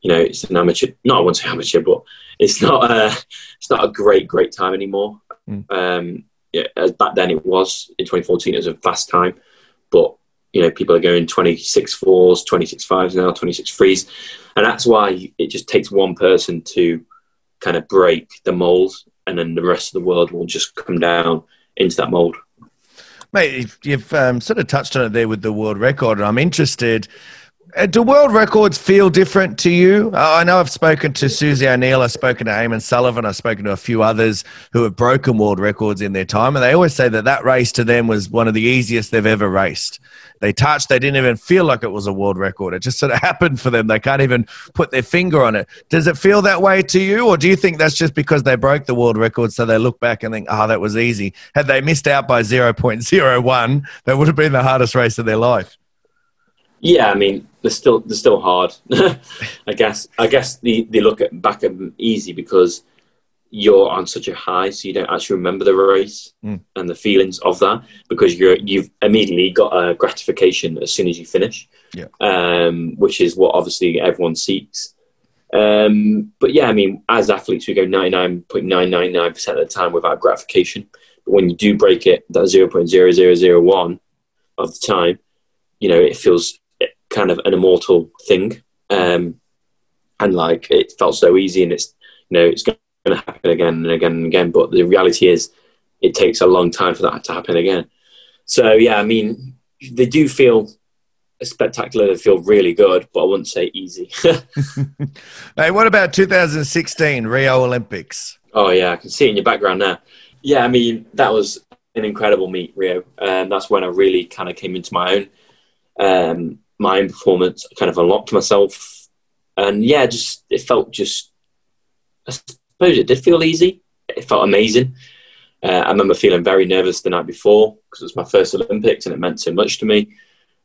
You know, it's an amateur, not I won't say amateur, but it's not a, it's not a great, great time anymore. Mm. Um, yeah, as back then it was, in twenty fourteen, it was a fast time. But, you know, people are going twenty-six fours, twenty-six fives now, twenty-six threes. And that's why it just takes one person to kind of break the mould, and then the rest of the world will just come down into that mould. Mate, you've um, sort of touched on it there with the world record, and I'm interested... Do world records feel different to you? Uh, I know I've spoken to Susie O'Neill, I've spoken to Eamon Sullivan, I've spoken to a few others who have broken world records in their time, and they always say that that race to them was one of the easiest they've ever raced. They touched, they didn't even feel like it was a world record. It just sort of happened for them. They can't even put their finger on it. Does it feel that way to you, or do you think that's just because they broke the world record so they look back and think, oh, that was easy? Had they missed out by zero point zero one, that would have been the hardest race of their life. Yeah, I mean, they're still they're still hard. I guess I guess they, they look at, back at them easy because you're on such a high, so you don't actually remember the race mm. and the feelings of that, because you're you've immediately got a gratification as soon as you finish, yeah. um, which is what obviously everyone seeks. Um, but yeah, I mean, as athletes, we go ninety-nine point nine nine nine percent of the time without gratification. But when you do break it, that zero point zero zero zero one of the time, you know, it feels kind of an immortal thing, um, and like it felt so easy, and it's, you know, it's going to happen again and again and again. But the reality is, it takes a long time for that to happen again. So, yeah, I mean, they do feel spectacular. They feel really good, but I wouldn't say easy. Hey, what about two thousand sixteen Rio Olympics? Oh, yeah, I can see it in your background now. Yeah, I mean, that was an incredible meet, Rio. And um, that's when I really kind of came into my own. Um, my own performance, I kind of unlocked myself. And, yeah, just it felt just... I suppose it did feel easy. It felt amazing. Uh, I remember feeling very nervous the night before because it was my first Olympics and it meant so much to me.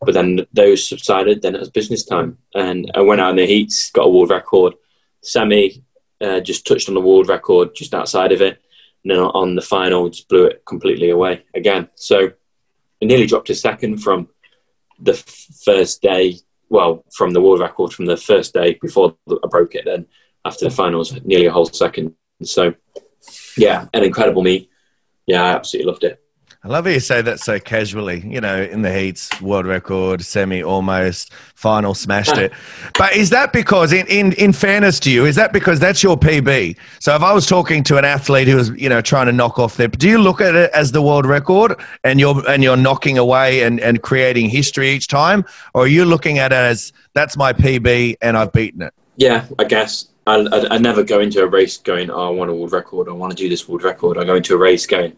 But then those subsided, then it was business time. And I went out in the heats, got a world record. Semi, uh, just touched on the world record just outside of it. And then on the final, just blew it completely away again. So I nearly dropped a second from the first day, well, from the world record from the first day before I broke it then. After the finals, nearly a whole second. So, yeah, an incredible meet. Yeah, I absolutely loved it. I love how you say that so casually, you know, in the heats, world record, semi almost, final smashed it. But is that because, in, in, in fairness to you, is that because that's your P B? So if I was talking to an athlete who was, you know, trying to knock off their, do you look at it as the world record and you're, and you're knocking away and, and creating history each time? Or are you looking at it as, that's my P B and I've beaten it? Yeah, I guess. I, I, I never go into a race going, oh, I want a world record. I want to do this world record. I go into a race going,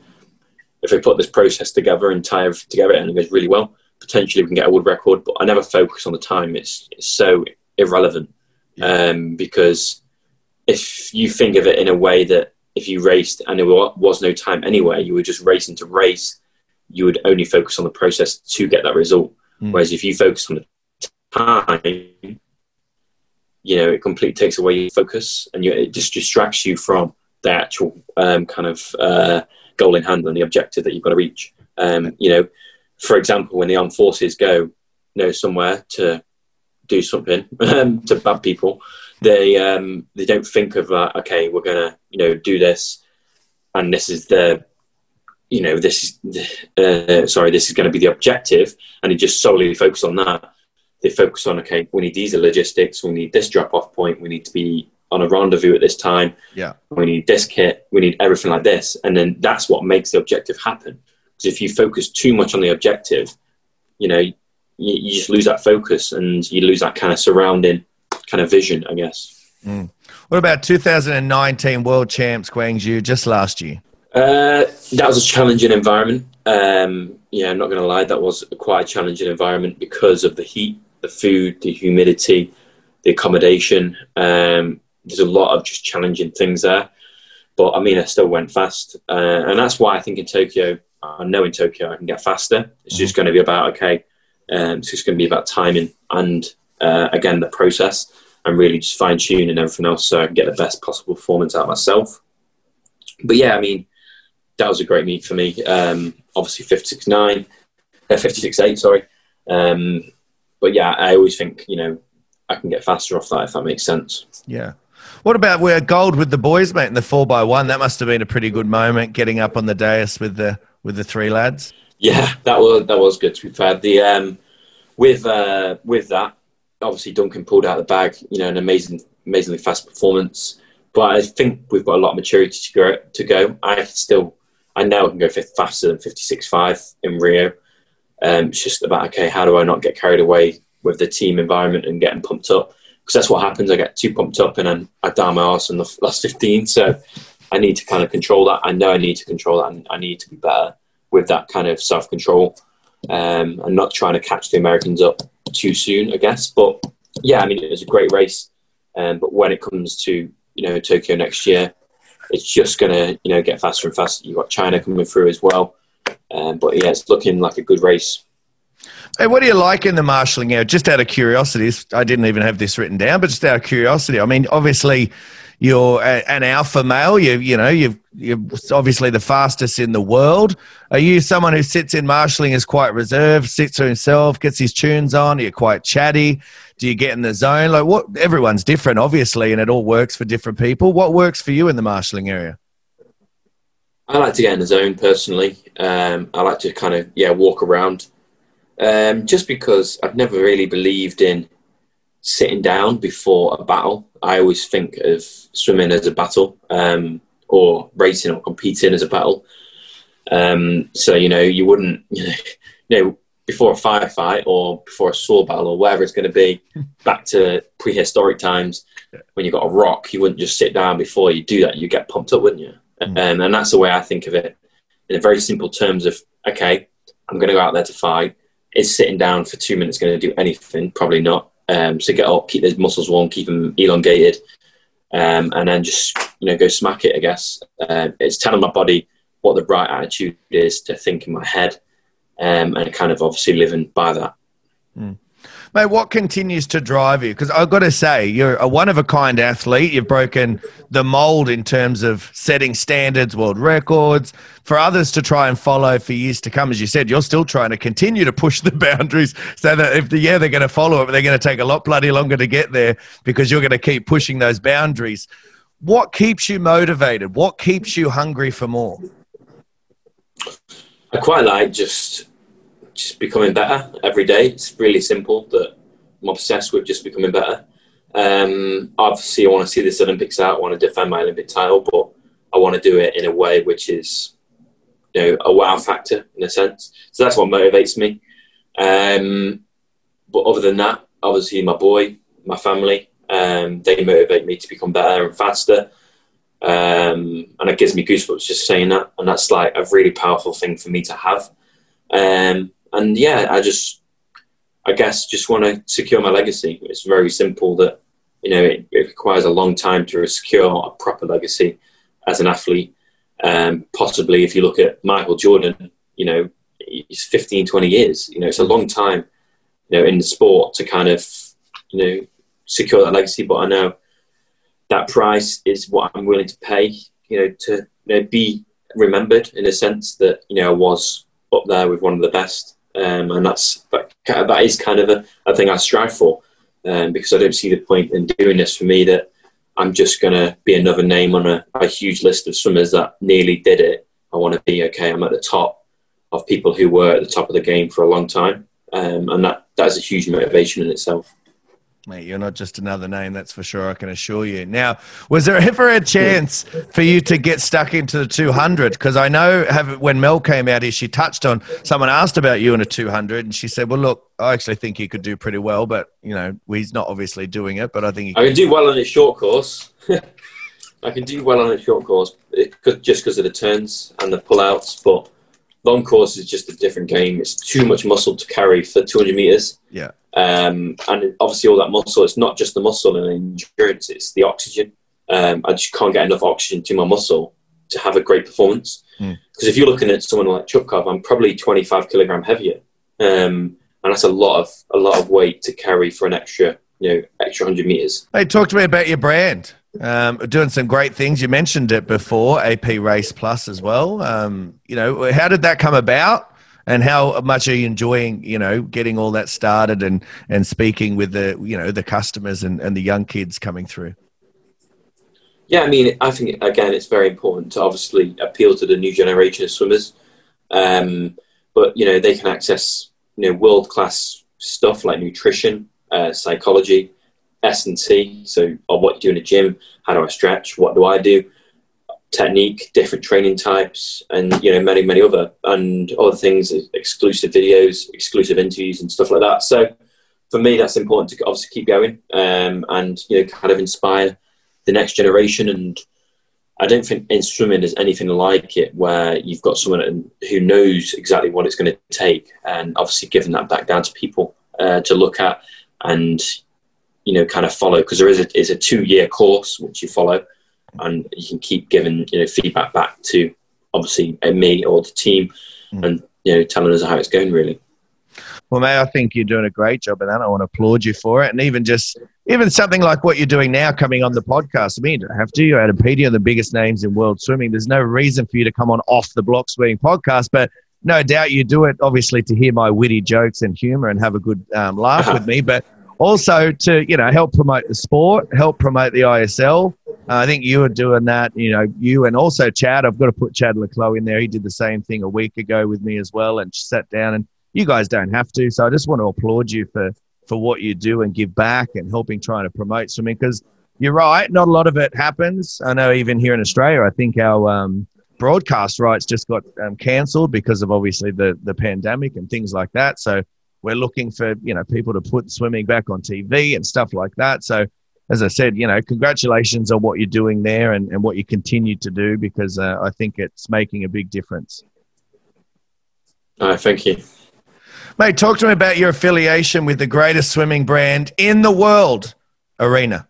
if we put this process together and tie everything together and it goes really well, potentially we can get a world record. But I never focus on the time. It's, it's so irrelevant um, because if you think of it in a way that if you raced and there was no time anywhere, you were just racing to race, you would only focus on the process to get that result. Mm. Whereas if you focus on the time, you know, it completely takes away your focus and you, it just distracts you from the actual um, kind of uh, goal in hand and the objective that you've got to reach. Um, you know, for example, when the armed forces go, you know, somewhere to do something to bad people, they um, they don't think of, uh, okay, we're going to, you know, do this and this is the, you know, this is, the, uh, sorry, this is going to be the objective, and they just solely focus on that. They focus on, okay, we need these logistics, we need this drop-off point, we need to be on a rendezvous at this time, yeah, we need this kit, we need everything like this. And then that's what makes the objective happen. Because if you focus too much on the objective, you know, you, you just lose that focus and you lose that kind of surrounding kind of vision, I guess. Mm. What about two thousand nineteen World Champs Guangzhou just last year? Uh, that was a challenging environment. Um, yeah, I'm not going to lie, that was quite a challenging environment because of the heat, the food, the humidity, the accommodation. Um, there's a lot of just challenging things there. But, I mean, I still went fast. Uh, and that's why I think in Tokyo, I know in Tokyo I can get faster. It's just going to be about, okay, um, it's just going to be about timing and, uh, again, the process and really just fine-tuning everything else so I can get the best possible performance out of myself. But, yeah, I mean, that was a great meet for me. Um, obviously, fifty-six nine, uh, fifty-six eight, sorry. Um But yeah, I always think, you know, I can get faster off that, if that makes sense. Yeah. What about we're gold with the boys, mate, in the four by one? That must have been a pretty good moment, getting up on the dais with the with the three lads. Yeah, that was that was good. To be fair, the um, with uh, with that, obviously Duncan pulled out the bag. You know, an amazing, amazingly fast performance. But I think we've got a lot of maturity to go. To go, I still, I know I can go faster than fifty-six five in Rio. Um, it's just about, okay, how do I not get carried away with the team environment and getting pumped up? Because that's what happens. I get too pumped up and then I down my arse in the last fifteen. So I need to kind of control that. I know I need to control that. And I need to be better with that kind of self-control. Um, I'm not trying to catch the Americans up too soon, I guess. But, yeah, I mean, it was a great race. Um, but when it comes to, you know, Tokyo next year, it's just going to, you know, get faster and faster. You've got China coming through as well. Um, but yeah, it's looking like a good race. Hey, what do you like in the marshalling out? Just out of curiosity, I didn't even have this written down, but just out of curiosity, I mean, obviously you're a, an alpha male. You you know, you've, you're obviously the fastest in the world. Are you someone who sits in marshalling is quite reserved, sits to himself, gets his tunes on? Are you quite chatty? Do you get in the zone? Like what? Everyone's different, obviously, and it all works for different people. What works for you in the marshalling area? I like to get in the zone personally. Um, I like to kind of, yeah, walk around. Um, just because I've never really believed in sitting down before a battle. I always think of swimming as a battle um, or racing or competing as a battle. Um, so, you know, you wouldn't, you know, you know, before a firefight or before a sword battle or whatever it's going to be, back to prehistoric times when you've got a rock, you wouldn't just sit down before you do that. You get pumped up, wouldn't you? Mm. Um, and that's the way I think of it in a very simple terms of, okay, I'm going to go out there to fight. Is sitting down for two minutes going to do anything? Probably not. Um, so get up, keep those muscles warm, keep them elongated, um, and then just, you know, go smack it, I guess. Uh, it's telling my body what the right attitude is to think in my head, um, and kind of obviously living by that. Mm. Mate, what continues to drive you? Because I've got to say, you're a one-of-a-kind athlete. You've broken the mold in terms of setting standards, world records, for others to try and follow for years to come. As you said, you're still trying to continue to push the boundaries so that, if the, yeah, they're going to follow it, but they're going to take a lot bloody longer to get there because you're going to keep pushing those boundaries. What keeps you motivated? What keeps you hungry for more? I quite like just... just becoming better every day. It's really simple that I'm obsessed with just becoming better. Um, obviously, I want to see this Olympics out. I want to defend my Olympic title, but I want to do it in a way which is, you know, a wow factor in a sense. So that's what motivates me. Um, but other than that, obviously my boy, my family, um, they motivate me to become better and faster. Um, and it gives me goosebumps just saying that. And that's like a really powerful thing for me to have. Um, And yeah, I just, I guess, just want to secure my legacy. It's very simple that, you know, it, it requires a long time to secure a proper legacy as an athlete. Um, possibly if you look at Michael Jordan, you know, it's fifteen, twenty years, you know, it's a long time, you know, in the sport to kind of, you know, secure that legacy. But I know that price is what I'm willing to pay, you know, to you know, be remembered in a sense that, you know, I was up there with one of the best. Um, and that's that, that is kind of a, a thing I strive for, um, because I don't see the point in doing this for me that I'm just going to be another name on a, a huge list of swimmers that nearly did it. I want to be, okay, I'm at the top of people who were at the top of the game for a long time. Um, and that, that is a huge motivation in itself. Mate, you're not just another name, that's for sure, I can assure you. Now, was there ever a chance for you to get stuck into the two hundred? Because I know have, when Mel came out here, she touched on, someone asked about you in a two hundred, and she said, well, look, I actually think he could do pretty well, but, you know, he's not obviously doing it, but I think he I can do well on a short course. I can do well on a short course, it could, just because of the turns and the pullouts, but long course is just a different game. It's too much muscle to carry for two hundred metres. Yeah. Um, and obviously all that muscle, it's not just the muscle and endurance, it's the oxygen. Um, I just can't get enough oxygen to my muscle to have a great performance. Because mm. if you're looking at someone like Chuck Cobb, I'm probably twenty-five kilogram heavier. Um, and that's a lot of, a lot of weight to carry for an extra, you know, extra one hundred meters. Hey, talk to me about your brand. Um, doing some great things. You mentioned it before, A P Race Plus as well. Um, you know, how did that come about? And how much are you enjoying, you know, getting all that started and, and speaking with the, you know, the customers and, and the young kids coming through? Yeah, I mean, I think, again, it's very important to obviously appeal to the new generation of swimmers. Um, but, you know, they can access, you know, world-class stuff like nutrition, uh, psychology, S and C. So or what you do in a gym, how do I stretch, what do I do? Technique, different training types, and you know many many other and other things, exclusive videos, exclusive interviews and stuff like that. So for me, that's important to obviously keep going, um, and you know kind of inspire the next generation. And I don't think in swimming there's anything like it where you've got someone who knows exactly what it's going to take, and obviously giving that back down to people uh, to look at and you know kind of follow, because there is a, it's a two-year course which you follow. And you can keep giving, you know, feedback back to obviously me or the team, mm. and you know, telling us how it's going really. Well, mate, I think you're doing a great job in that. I want to applaud you for it, and even just even something like what you're doing now, coming on the podcast. I mean, you don't have to. You're Adam Peaty, the biggest names in world swimming. There's no reason for you to come on Off the Block Swimming podcast, but no doubt you do it obviously to hear my witty jokes and humour and have a good um, laugh uh-huh. with me, but also to you know help promote the sport, help promote the I S L. Uh, I think you were doing that, you know, you and also Chad. I've got to put Chad Leclos in there. He did the same thing a week ago with me as well and sat down. And you guys don't have to. So I just want to applaud you for, for what you do and give back and helping trying to promote swimming because you're right, not a lot of it happens. I know even here in Australia, I think our um, broadcast rights just got um, cancelled because of obviously the, the pandemic and things like that. So we're looking for, you know, people to put swimming back on T V and stuff like that. So as I said, you know, congratulations on what you're doing there and, and what you continue to do, because uh, I think it's making a big difference. Oh, thank you. Mate, talk to me about your affiliation with the greatest swimming brand in the world, Arena.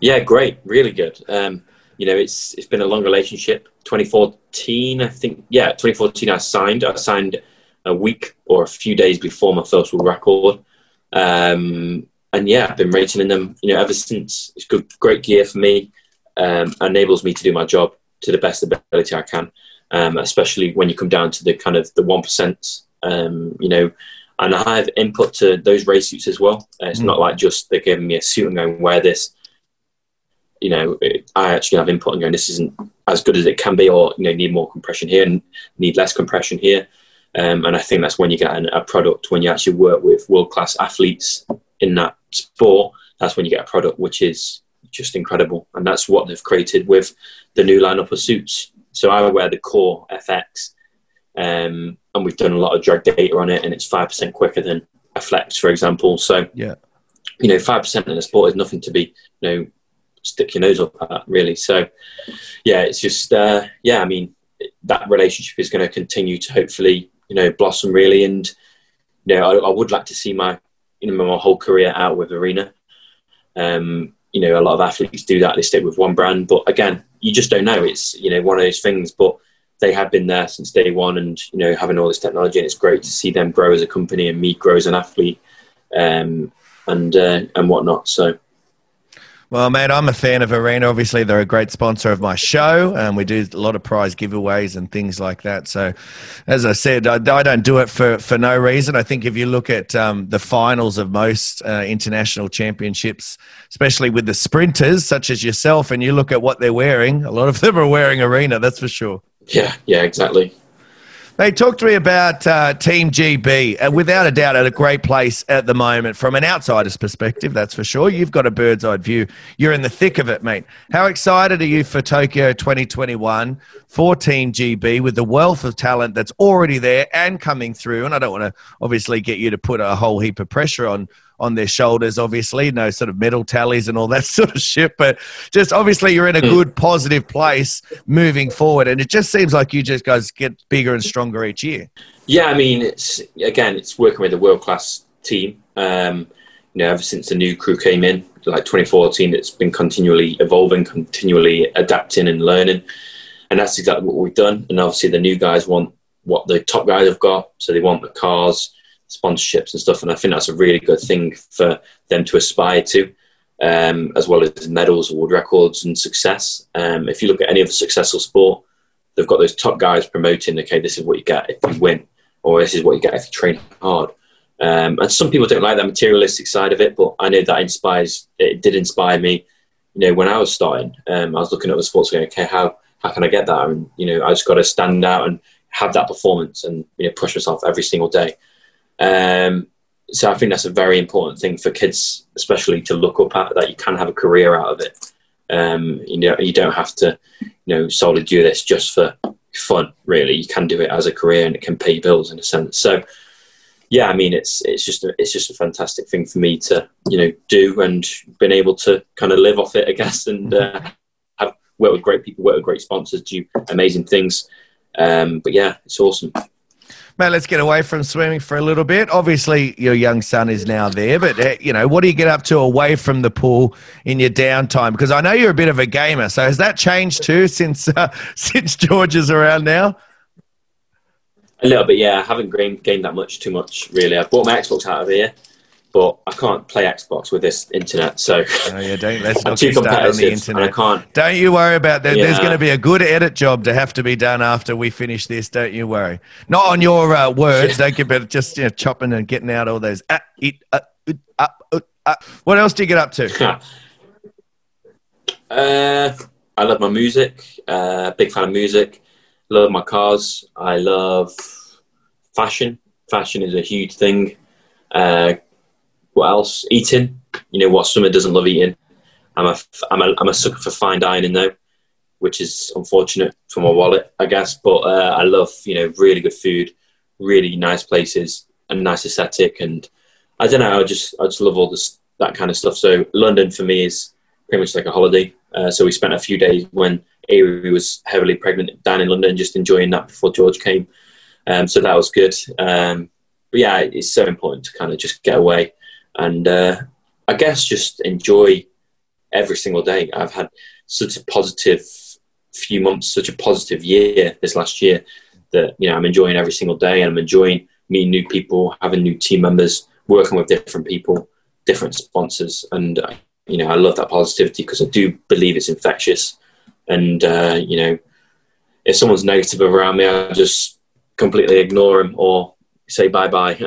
Yeah, great. Really good. Um, you know, it's it's been a long relationship. twenty fourteen, I think. Yeah, twenty fourteen, I signed. I signed a week or a few days before my first world record. Um, and, yeah, I've been racing in them, you know, ever since. It's good, great gear for me. Um, enables me to do my job to the best ability I can, um, especially when you come down to the kind of the one percent, um, you know, and I have input to those race suits as well. Uh, it's mm. not like just they're giving me a suit and going, wear this. You know, it, I actually have input and going, this isn't as good as it can be, or, you know, need more compression here and need less compression here. Um, and I think that's when you get an, a product, when you actually work with world-class athletes in that sport, that's when you get a product which is just incredible. And that's what they've created with the new lineup of suits. So I wear the Core F X, um, and we've done a lot of drag data on it, and it's five percent quicker than a Flex, for example. So, yeah, you know, five percent in a sport is nothing to be, you know, stick your nose up at, really. So, yeah, it's just, uh, yeah, I mean, that relationship is going to continue to hopefully, you know, blossom really. And, you know, I, I would like to see my, you know, my whole career out with Arena. Um, you know, a lot of athletes do that. They stick with one brand, but again, you just don't know. It's, you know, one of those things, but they have been there since day one and, you know, having all this technology, and it's great to see them grow as a company and me grow as an athlete, um, and, uh, and whatnot. So, well, mate, I'm a fan of Arena. Obviously, they're a great sponsor of my show, and we do a lot of prize giveaways and things like that. So, as I said, I, I don't do it for, for no reason. I think if you look at um, the finals of most uh, international championships, especially with the sprinters such as yourself, and you look at what they're wearing, a lot of them are wearing Arena, that's for sure. Yeah, yeah, exactly. Mate, talk to me about uh, Team G B. Uh, without a doubt, at a great place at the moment from an outsider's perspective, that's for sure. You've got a bird's eye view. You're in the thick of it, mate. How excited are you for Tokyo twenty twenty-one for Team G B with the wealth of talent that's already there and coming through? And I don't want to obviously get you to put a whole heap of pressure on on their shoulders, obviously, no sort of medal tallies and all that sort of shit, but just obviously you're in a good, positive place moving forward. And it just seems like you just guys get bigger and stronger each year. Yeah, I mean, it's again, it's working with a world-class team. Um, you know, ever since the new crew came in, like twenty fourteen, it's been continually evolving, continually adapting and learning. And that's exactly what we've done. And obviously the new guys want what the top guys have got. So they want the cars, sponsorships and stuff, and I think that's a really good thing for them to aspire to, um, as well as medals, world records and success. Um, if you look at any other successful sport, they've got those top guys promoting, okay, this is what you get if you win, or this is what you get if you train hard. Um, and some people don't like that materialistic side of it, but I know that inspires, it did inspire me. You know, when I was starting, um, I was looking at the sports going, okay, how, how can I get that? And, you know, I just got to stand out and have that performance and, you know, push myself every single day. Um, so I think that's a very important thing for kids, especially to look up at, that you can have a career out of it. Um, you know, you don't have to, you know, solely do this just for fun, really. You can do it as a career and it can pay bills in a sense. So, yeah, I mean, it's, it's just, a, it's just a fantastic thing for me to, you know, do and been able to kind of live off it, I guess, and, uh, have worked with great people, worked with great sponsors, do amazing things. Um, but yeah, it's awesome. Mate, let's get away from swimming for a little bit. Obviously, your young son is now there, but, you know, what do you get up to away from the pool in your downtime? Because I know you're a bit of a gamer, so has that changed too since uh, since George is around now? A little bit, yeah. I haven't gamed, gamed that much, too much, really. I bought my Xbox out of here, but I can't play Xbox with this internet, so oh, yeah, don't, let's not get started on the internet. And I can't. Don't you worry about that. Yeah. There's going to be a good edit job to have to be done after we finish this. Don't you worry. Not on your uh, words. Yeah. Don't get better. Just, you know, chopping and getting out all those. Uh, it, uh, it, uh, uh. What else do you get up to? uh, I love my music. Uh, big fan of music. Love my cars. I love fashion. Fashion is a huge thing. Uh, What else? Eating. You know what? Summer doesn't love eating. I'm a, I'm a, I'm a sucker for fine dining though. which is unfortunate for my wallet, I guess. But uh, I love, you know, really good food, really nice places, a nice aesthetic, and I don't know, I just I just love all this that kind of stuff. So London for me is pretty much like a holiday. Uh, so we spent a few days when Eiri was heavily pregnant down in London, just enjoying that before George came. Um, so that was good. Um, but yeah, it's so important to kind of just get away and uh, I guess just enjoy every single day. I've had such a positive few months, such a positive year this last year that, you know, I'm enjoying every single day and I'm enjoying meeting new people, having new team members, working with different people, different sponsors. And, uh, you know, I love that positivity because I do believe it's infectious. And, uh, you know, if someone's negative around me, I'll just completely ignore them or say bye-bye,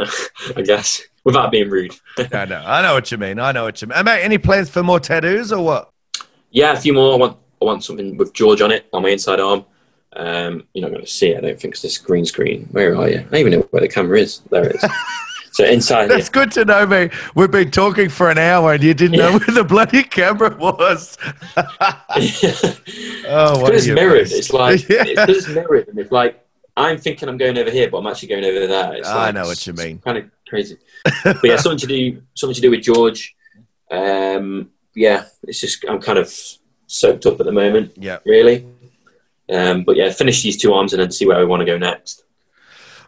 I guess, without being rude. I know. I know what you mean. I know what you mean. Mate, any plans for more tattoos or what? Yeah, a few more. I want, I want something with George on it, on my inside arm. Um, you're not going to see it, I don't think, because this green screen. Where are you? I don't even know where the camera is. There it is. So inside. That's here. Good to know, mate. We've been talking for an hour and you didn't yeah. know where the bloody camera was. yeah. Oh, what it's mirrored. Face. It's like yeah. it's mirrored, and it's like I'm thinking I'm going over here, but I'm actually going over there. It's I like, know what you mean. Kind of crazy. But yeah, something to do. Something to do with George. Um, yeah, it's just I'm kind of soaked up at the moment. Yeah, really. Um, but yeah, finish these two arms and then see where we want to go next.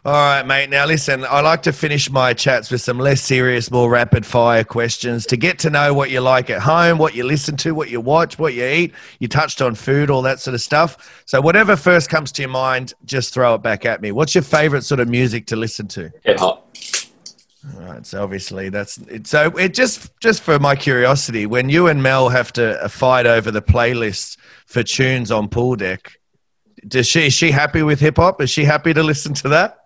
All right, mate. Now, listen, I like to finish my chats with some less serious, more rapid-fire questions to get to know what you like at home, what you listen to, what you watch, what you eat. You touched on food, all that sort of stuff. So whatever first comes to your mind, just throw it back at me. What's your favourite sort of music to listen to? Hip-hop. All right, so obviously that's it. So it just just for my curiosity, when you and Mel have to fight over the playlists for tunes on Pool Deck, does she, is she happy with hip-hop? Is she happy to listen to that?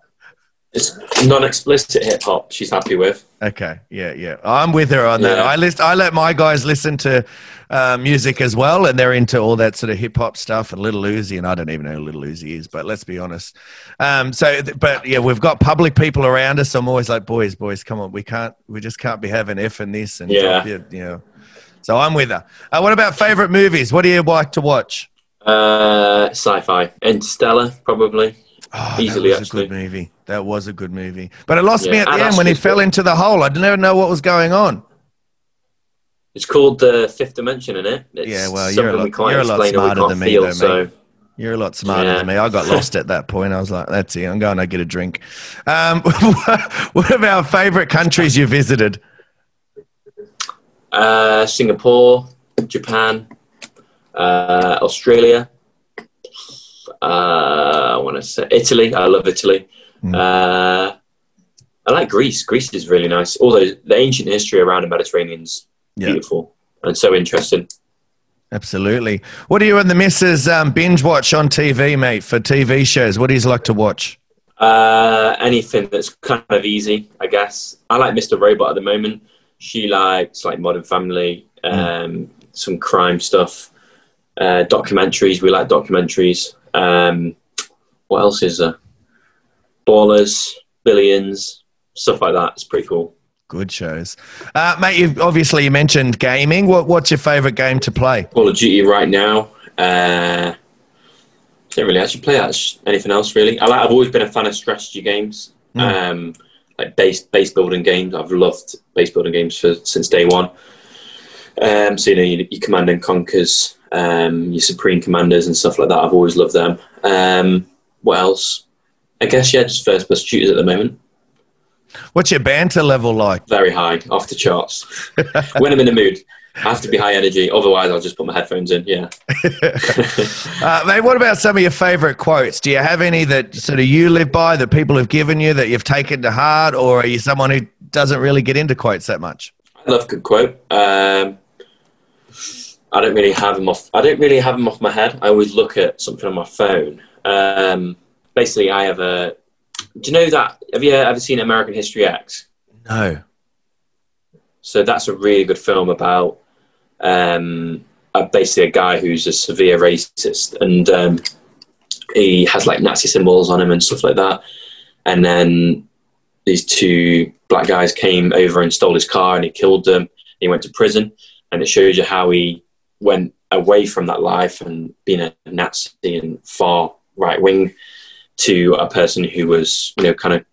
It's non-explicit hip-hop she's happy with. Okay, yeah, yeah. I'm with her on that. Yeah. I list, I let my guys listen to uh, music as well, and they're into all that sort of hip-hop stuff and Little Uzi, and I don't even know who Little Uzi is, but let's be honest. Um, so, but yeah, we've got public people around us. So I'm always like, boys, boys, come on. We can't, we just can't be having F in this. And yeah. Your, you know. So I'm with her. Uh, what about favourite movies? What do you like to watch? Uh, sci-fi. Interstellar, probably. Oh, easily, that was actually. A good movie. That was a good movie. But it lost yeah, me at the end when he fell cool. into the hole. I didn't know what was going on. It's called The uh, Fifth Dimension, isn't it? It's yeah, well, you're a lot, we you're a lot smarter than me, feel, though, so. mate. You're a lot smarter yeah. than me. I got lost at that point. I was like, that's it. I'm going to get a drink. Um, what about favourite countries you visited? Uh, Singapore, Japan, uh, Australia. Uh, I want to say Italy. I love Italy. Mm. Uh, I like Greece. Greece is really nice. Although the ancient history around the Mediterranean is yep. beautiful and so interesting. Absolutely. What do you and the missus um, binge watch on T V, mate, for T V shows? What do you like to watch? Uh, anything that's kind of easy, I guess. I like Mister Robot at the moment. She likes like Modern Family, um, mm. some crime stuff, uh, documentaries. We like documentaries. Um, what else is there? Ballers, Billions, stuff like that. It's pretty cool. Good shows. Uh, mate, you've obviously you mentioned gaming. What, what's your favourite game to play? Call of Duty right now. Uh, don't really actually play anything else, really. I like, I've always been a fan of strategy games, mm. um, like base base building games. I've loved base building games for, since day one. Um, so, you know, your, your Command and Conquers, um, your Supreme Commanders and stuff like that. I've always loved them. Um, what else? I guess, yeah, just first-person shooters at the moment. What's your banter level like? Very high, off the charts. When I'm in the mood, I have to be high energy. Otherwise, I'll just put my headphones in, yeah. uh, mate, what about some of your favourite quotes? Do you have any that sort of you live by, that people have given you, that you've taken to heart, or are you someone who doesn't really get into quotes that much? I love a good quote. Um, I don't really have them off. I don't really have them off my head. I always look at something on my phone. Um, basically, I have a. Do you know that? Have you ever seen American History X? No. So that's a really good film about um, a, basically a guy who's a severe racist, and um, he has like Nazi symbols on him and stuff like that. And then these two black guys came over and stole his car, and he killed them. He went to prison. And it shows you how he went away from that life and being a Nazi and far right wing to a person who was, you know, kind of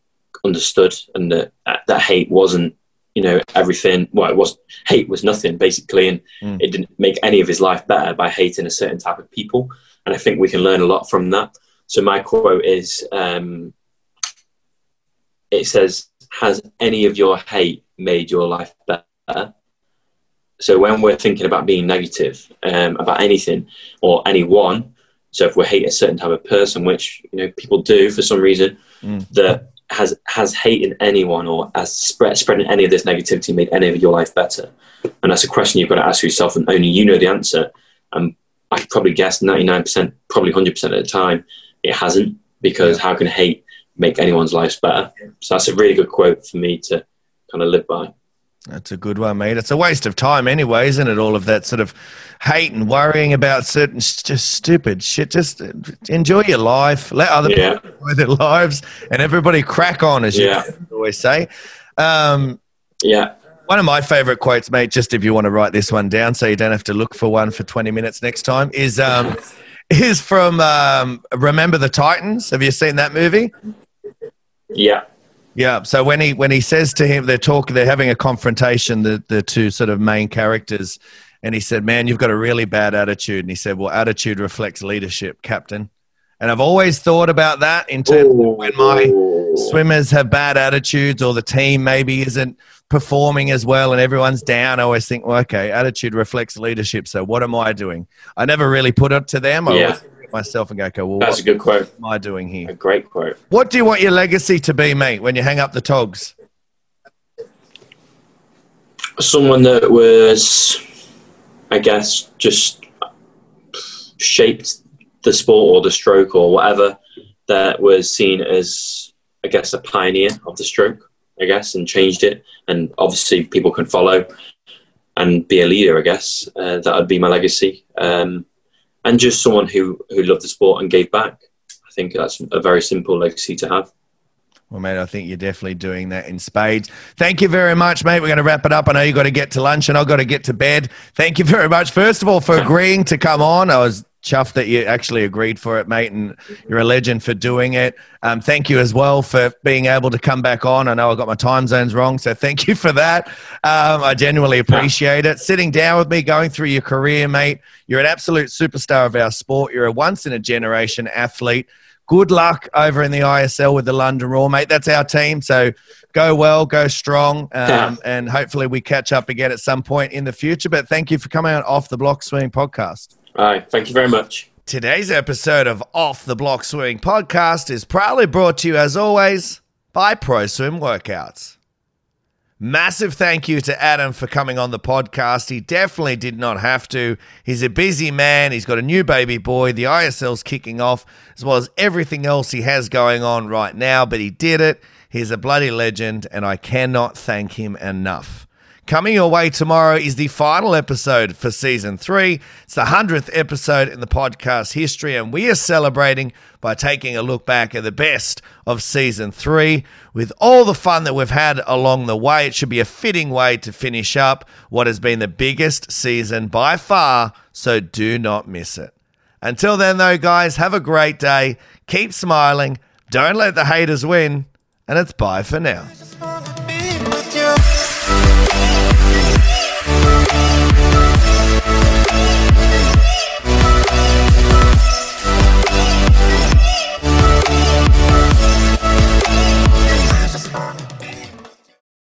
understood, and that, that hate wasn't, you know, everything. Well, it was, hate was nothing basically. And mm. it didn't make any of his life better by hating a certain type of people. And I think we can learn a lot from that. So my quote is, um, it says, has any of your hate made your life better? So when we're thinking about being negative um, about anything or anyone, so if we hate a certain type of person, which, you know, people do for some reason, mm. that has has hating anyone or has spread, spreading any of this negativity made any of your life better? And that's a question you've got to ask yourself, and only you know the answer. And I could probably guess ninety-nine percent, probably one hundred percent of the time, it hasn't, because how can hate make anyone's lives better? So that's a really good quote for me to kind of live by. That's a good one, mate. It's a waste of time anyway, isn't it? All of that sort of hate and worrying about certain just stupid shit. Just enjoy your life. Let other yeah. people enjoy their lives, and everybody crack on, as yeah. you always say. Um, yeah. One of my favourite quotes, mate, just if you want to write this one down so you don't have to look for one for twenty minutes next time, is um, is from um, Remember the Titans. Have you seen that movie? Yeah. Yeah, so when he when he says to him, they're talking, they're having a confrontation, the the two sort of main characters, and he said, "Man, you've got a really bad attitude." And he said, "Well, attitude reflects leadership, Captain." And I've always thought about that in terms Ooh. of when my swimmers have bad attitudes, or the team maybe isn't performing as well and everyone's down. I always think, well, okay, attitude reflects leadership. So what am I doing? I never really put it to them. I yeah. always myself and go, okay, well, that's a good quote. What am I doing here? A great quote. What do you want your legacy to be, mate, when you hang up the togs? Someone that was, I guess, just shaped the sport or the stroke or whatever, that was seen as, I guess, a pioneer of the stroke, I guess, and changed it. And obviously people can follow and be a leader, I guess. Uh, that would be my legacy. Um, And just someone who, who loved the sport and gave back. I think that's a very simple legacy to have. Well, mate, I think you're definitely doing that in spades. Thank you very much, mate. We're going to wrap it up. I know you've got to get to lunch and I've got to get to bed. Thank you very much, first of all, for agreeing to come on. I was chuffed that you actually agreed for it, mate, and you're a legend for doing it. Um, thank you as well for being able to come back on. I know I got my time zones wrong, so thank you for that. Um, I genuinely appreciate it. Sitting down with me, going through your career, mate. You're an absolute superstar of our sport. You're a once-in-a-generation athlete. Good luck over in the I S L with the London Roar, mate. That's our team, so go well, go strong, um, yeah. and hopefully we catch up again at some point in the future. But thank you for coming on Off the Block Swimming Podcast. All right, thank you very much. Today's episode of Off the Block Swimming Podcast is proudly brought to you, as always, by Pro Swim Workouts. Massive thank you to Adam for coming on the podcast. He definitely did not have to. He's a busy man. He's got a new baby boy. The I S L's kicking off, as well as everything else he has going on right now, but he did it. He's a bloody legend, and I cannot thank him enough. Coming your way tomorrow is the final episode for season three. It's the hundredth episode in the podcast history, and we are celebrating by taking a look back at the best of season three with all the fun that we've had along the way. It should be a fitting way to finish up what has been the biggest season by far, so do not miss it. Until then, though, guys, have a great day. Keep smiling. Don't let the haters win, and it's bye for now.